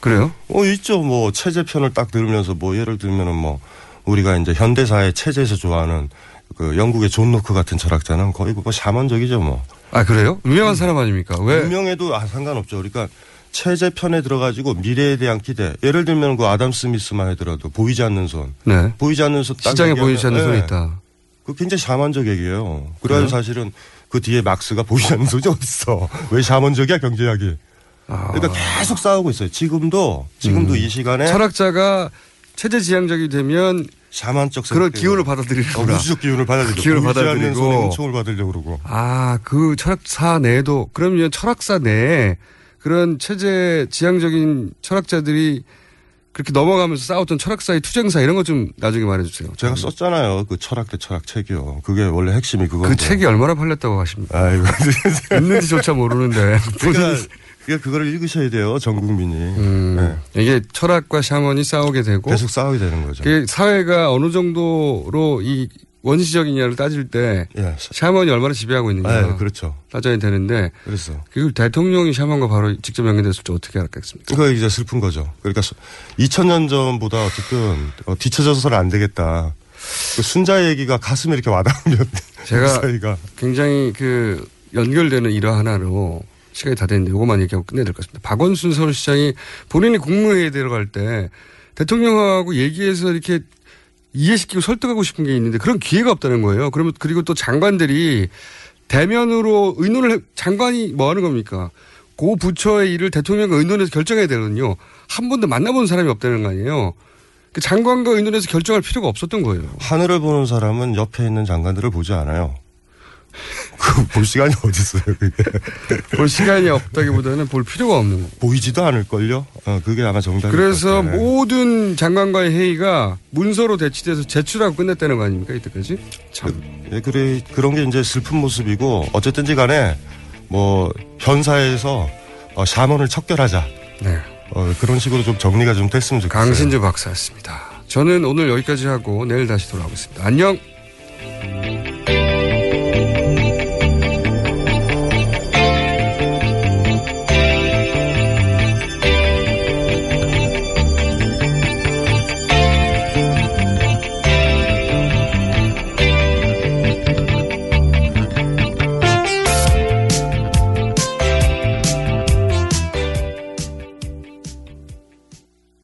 그래요? 어, 있죠. 뭐, 체제편을 딱 들으면서 뭐, 예를 들면은 뭐, 우리가 이제 현대사의 체제에서 좋아하는 그 영국의 존 노크 같은 철학자는 거의 뭐, 샤먼적이죠 뭐. 아, 그래요? 유명한 사람 아닙니까? 왜? 유명해도 아, 상관없죠. 그러니까 체제편에 들어가지고 미래에 대한 기대. 예를 들면 그 아담 스미스만 해더라도 보이지 않는 손. 네. 보이지 않는 손 딱. 시장에 보이지 않는 네. 손이 있다. 그 굉장히 샤먼적 얘기예요. 그래서 사실은 그 뒤에 막스가 보이지 않는 손이 어딨어. 왜 샤먼적이야, 경제학이. 그러니까 아. 계속 싸우고 있어요. 지금도 지금도 음. 이 시간에 철학자가 체제지향적이 되면 샤만적 그런 기운을 받아들이고 어, 우주적 기운을 받아들이고 기운을 받아들이고 은총을 받으려고 그러고 아, 그 철학사 내에도 그러면 철학사 내에 그런 체제지향적인 철학자들이 그렇게 넘어가면서 싸웠던 철학사의 투쟁사 이런 것 좀 나중에 말해주세요. 제가 썼잖아요. 그 철학 대 철학 책이요. 그게 원래 핵심이 그거. 그 책이 얼마나 팔렸다고 하십니까? 아이고. 있는지조차 모르는데. 그러니까 그러니까 그거를 읽으셔야 돼요. 전 국민이. 음, 네. 이게 철학과 샤먼이 싸우게 되고. 계속 싸우게 되는 거죠. 사회가 어느 정도로 이 원시적이냐를 따질 때 예. 샤먼이 얼마나 지배하고 있는가. 아, 예. 그렇죠. 따져야 되는데. 그렇죠. 그리고 대통령이 샤먼과 바로 직접 연결됐을 때 어떻게 알았겠습니까? 그거 이제 슬픈 거죠. 그러니까 이천 년 전보다 어쨌든 뒤처져서는 안 되겠다. 그 순자 얘기가 가슴에 이렇게 와닿으면. 제가 그 굉장히 그 연결되는 일화 하나로 시간이 다 됐는데 이것만 얘기하고 끝내야 될 것 같습니다. 박원순 서울시장이 본인이 국무회의에 들어갈 때 대통령하고 얘기해서 이렇게 이해시키고 설득하고 싶은 게 있는데 그런 기회가 없다는 거예요. 그러면 그리고 또 장관들이 대면으로 의논을 해, 장관이 뭐 하는 겁니까? 고 부처의 일을 대통령과 의논해서 결정해야 되거든요. 한 번도 만나본 사람이 없다는 거 아니에요. 장관과 의논해서 결정할 필요가 없었던 거예요. 하늘을 보는 사람은 옆에 있는 장관들을 보지 않아요. 볼 시간이 어디 있어요, 그게. 볼 시간이 없다기보다는 볼 필요가 없는 거예요. 보이지도 않을걸요. 어, 그게 아마 정답입니다. 그래서 모든 장관과의 회의가 문서로 대치돼서 제출하고 끝냈다는 거 아닙니까, 이때까지? 참. 예, 그래, 그런 게 이제 슬픈 모습이고, 어쨌든지 간에 뭐 현사에서 어, 샤먼을 척결하자. 네. 어, 그런 식으로 좀 정리가 좀 됐으면 좋겠어요. 강신주 박사였습니다. 저는 오늘 여기까지 하고 내일 다시 돌아오겠습니다. 안녕.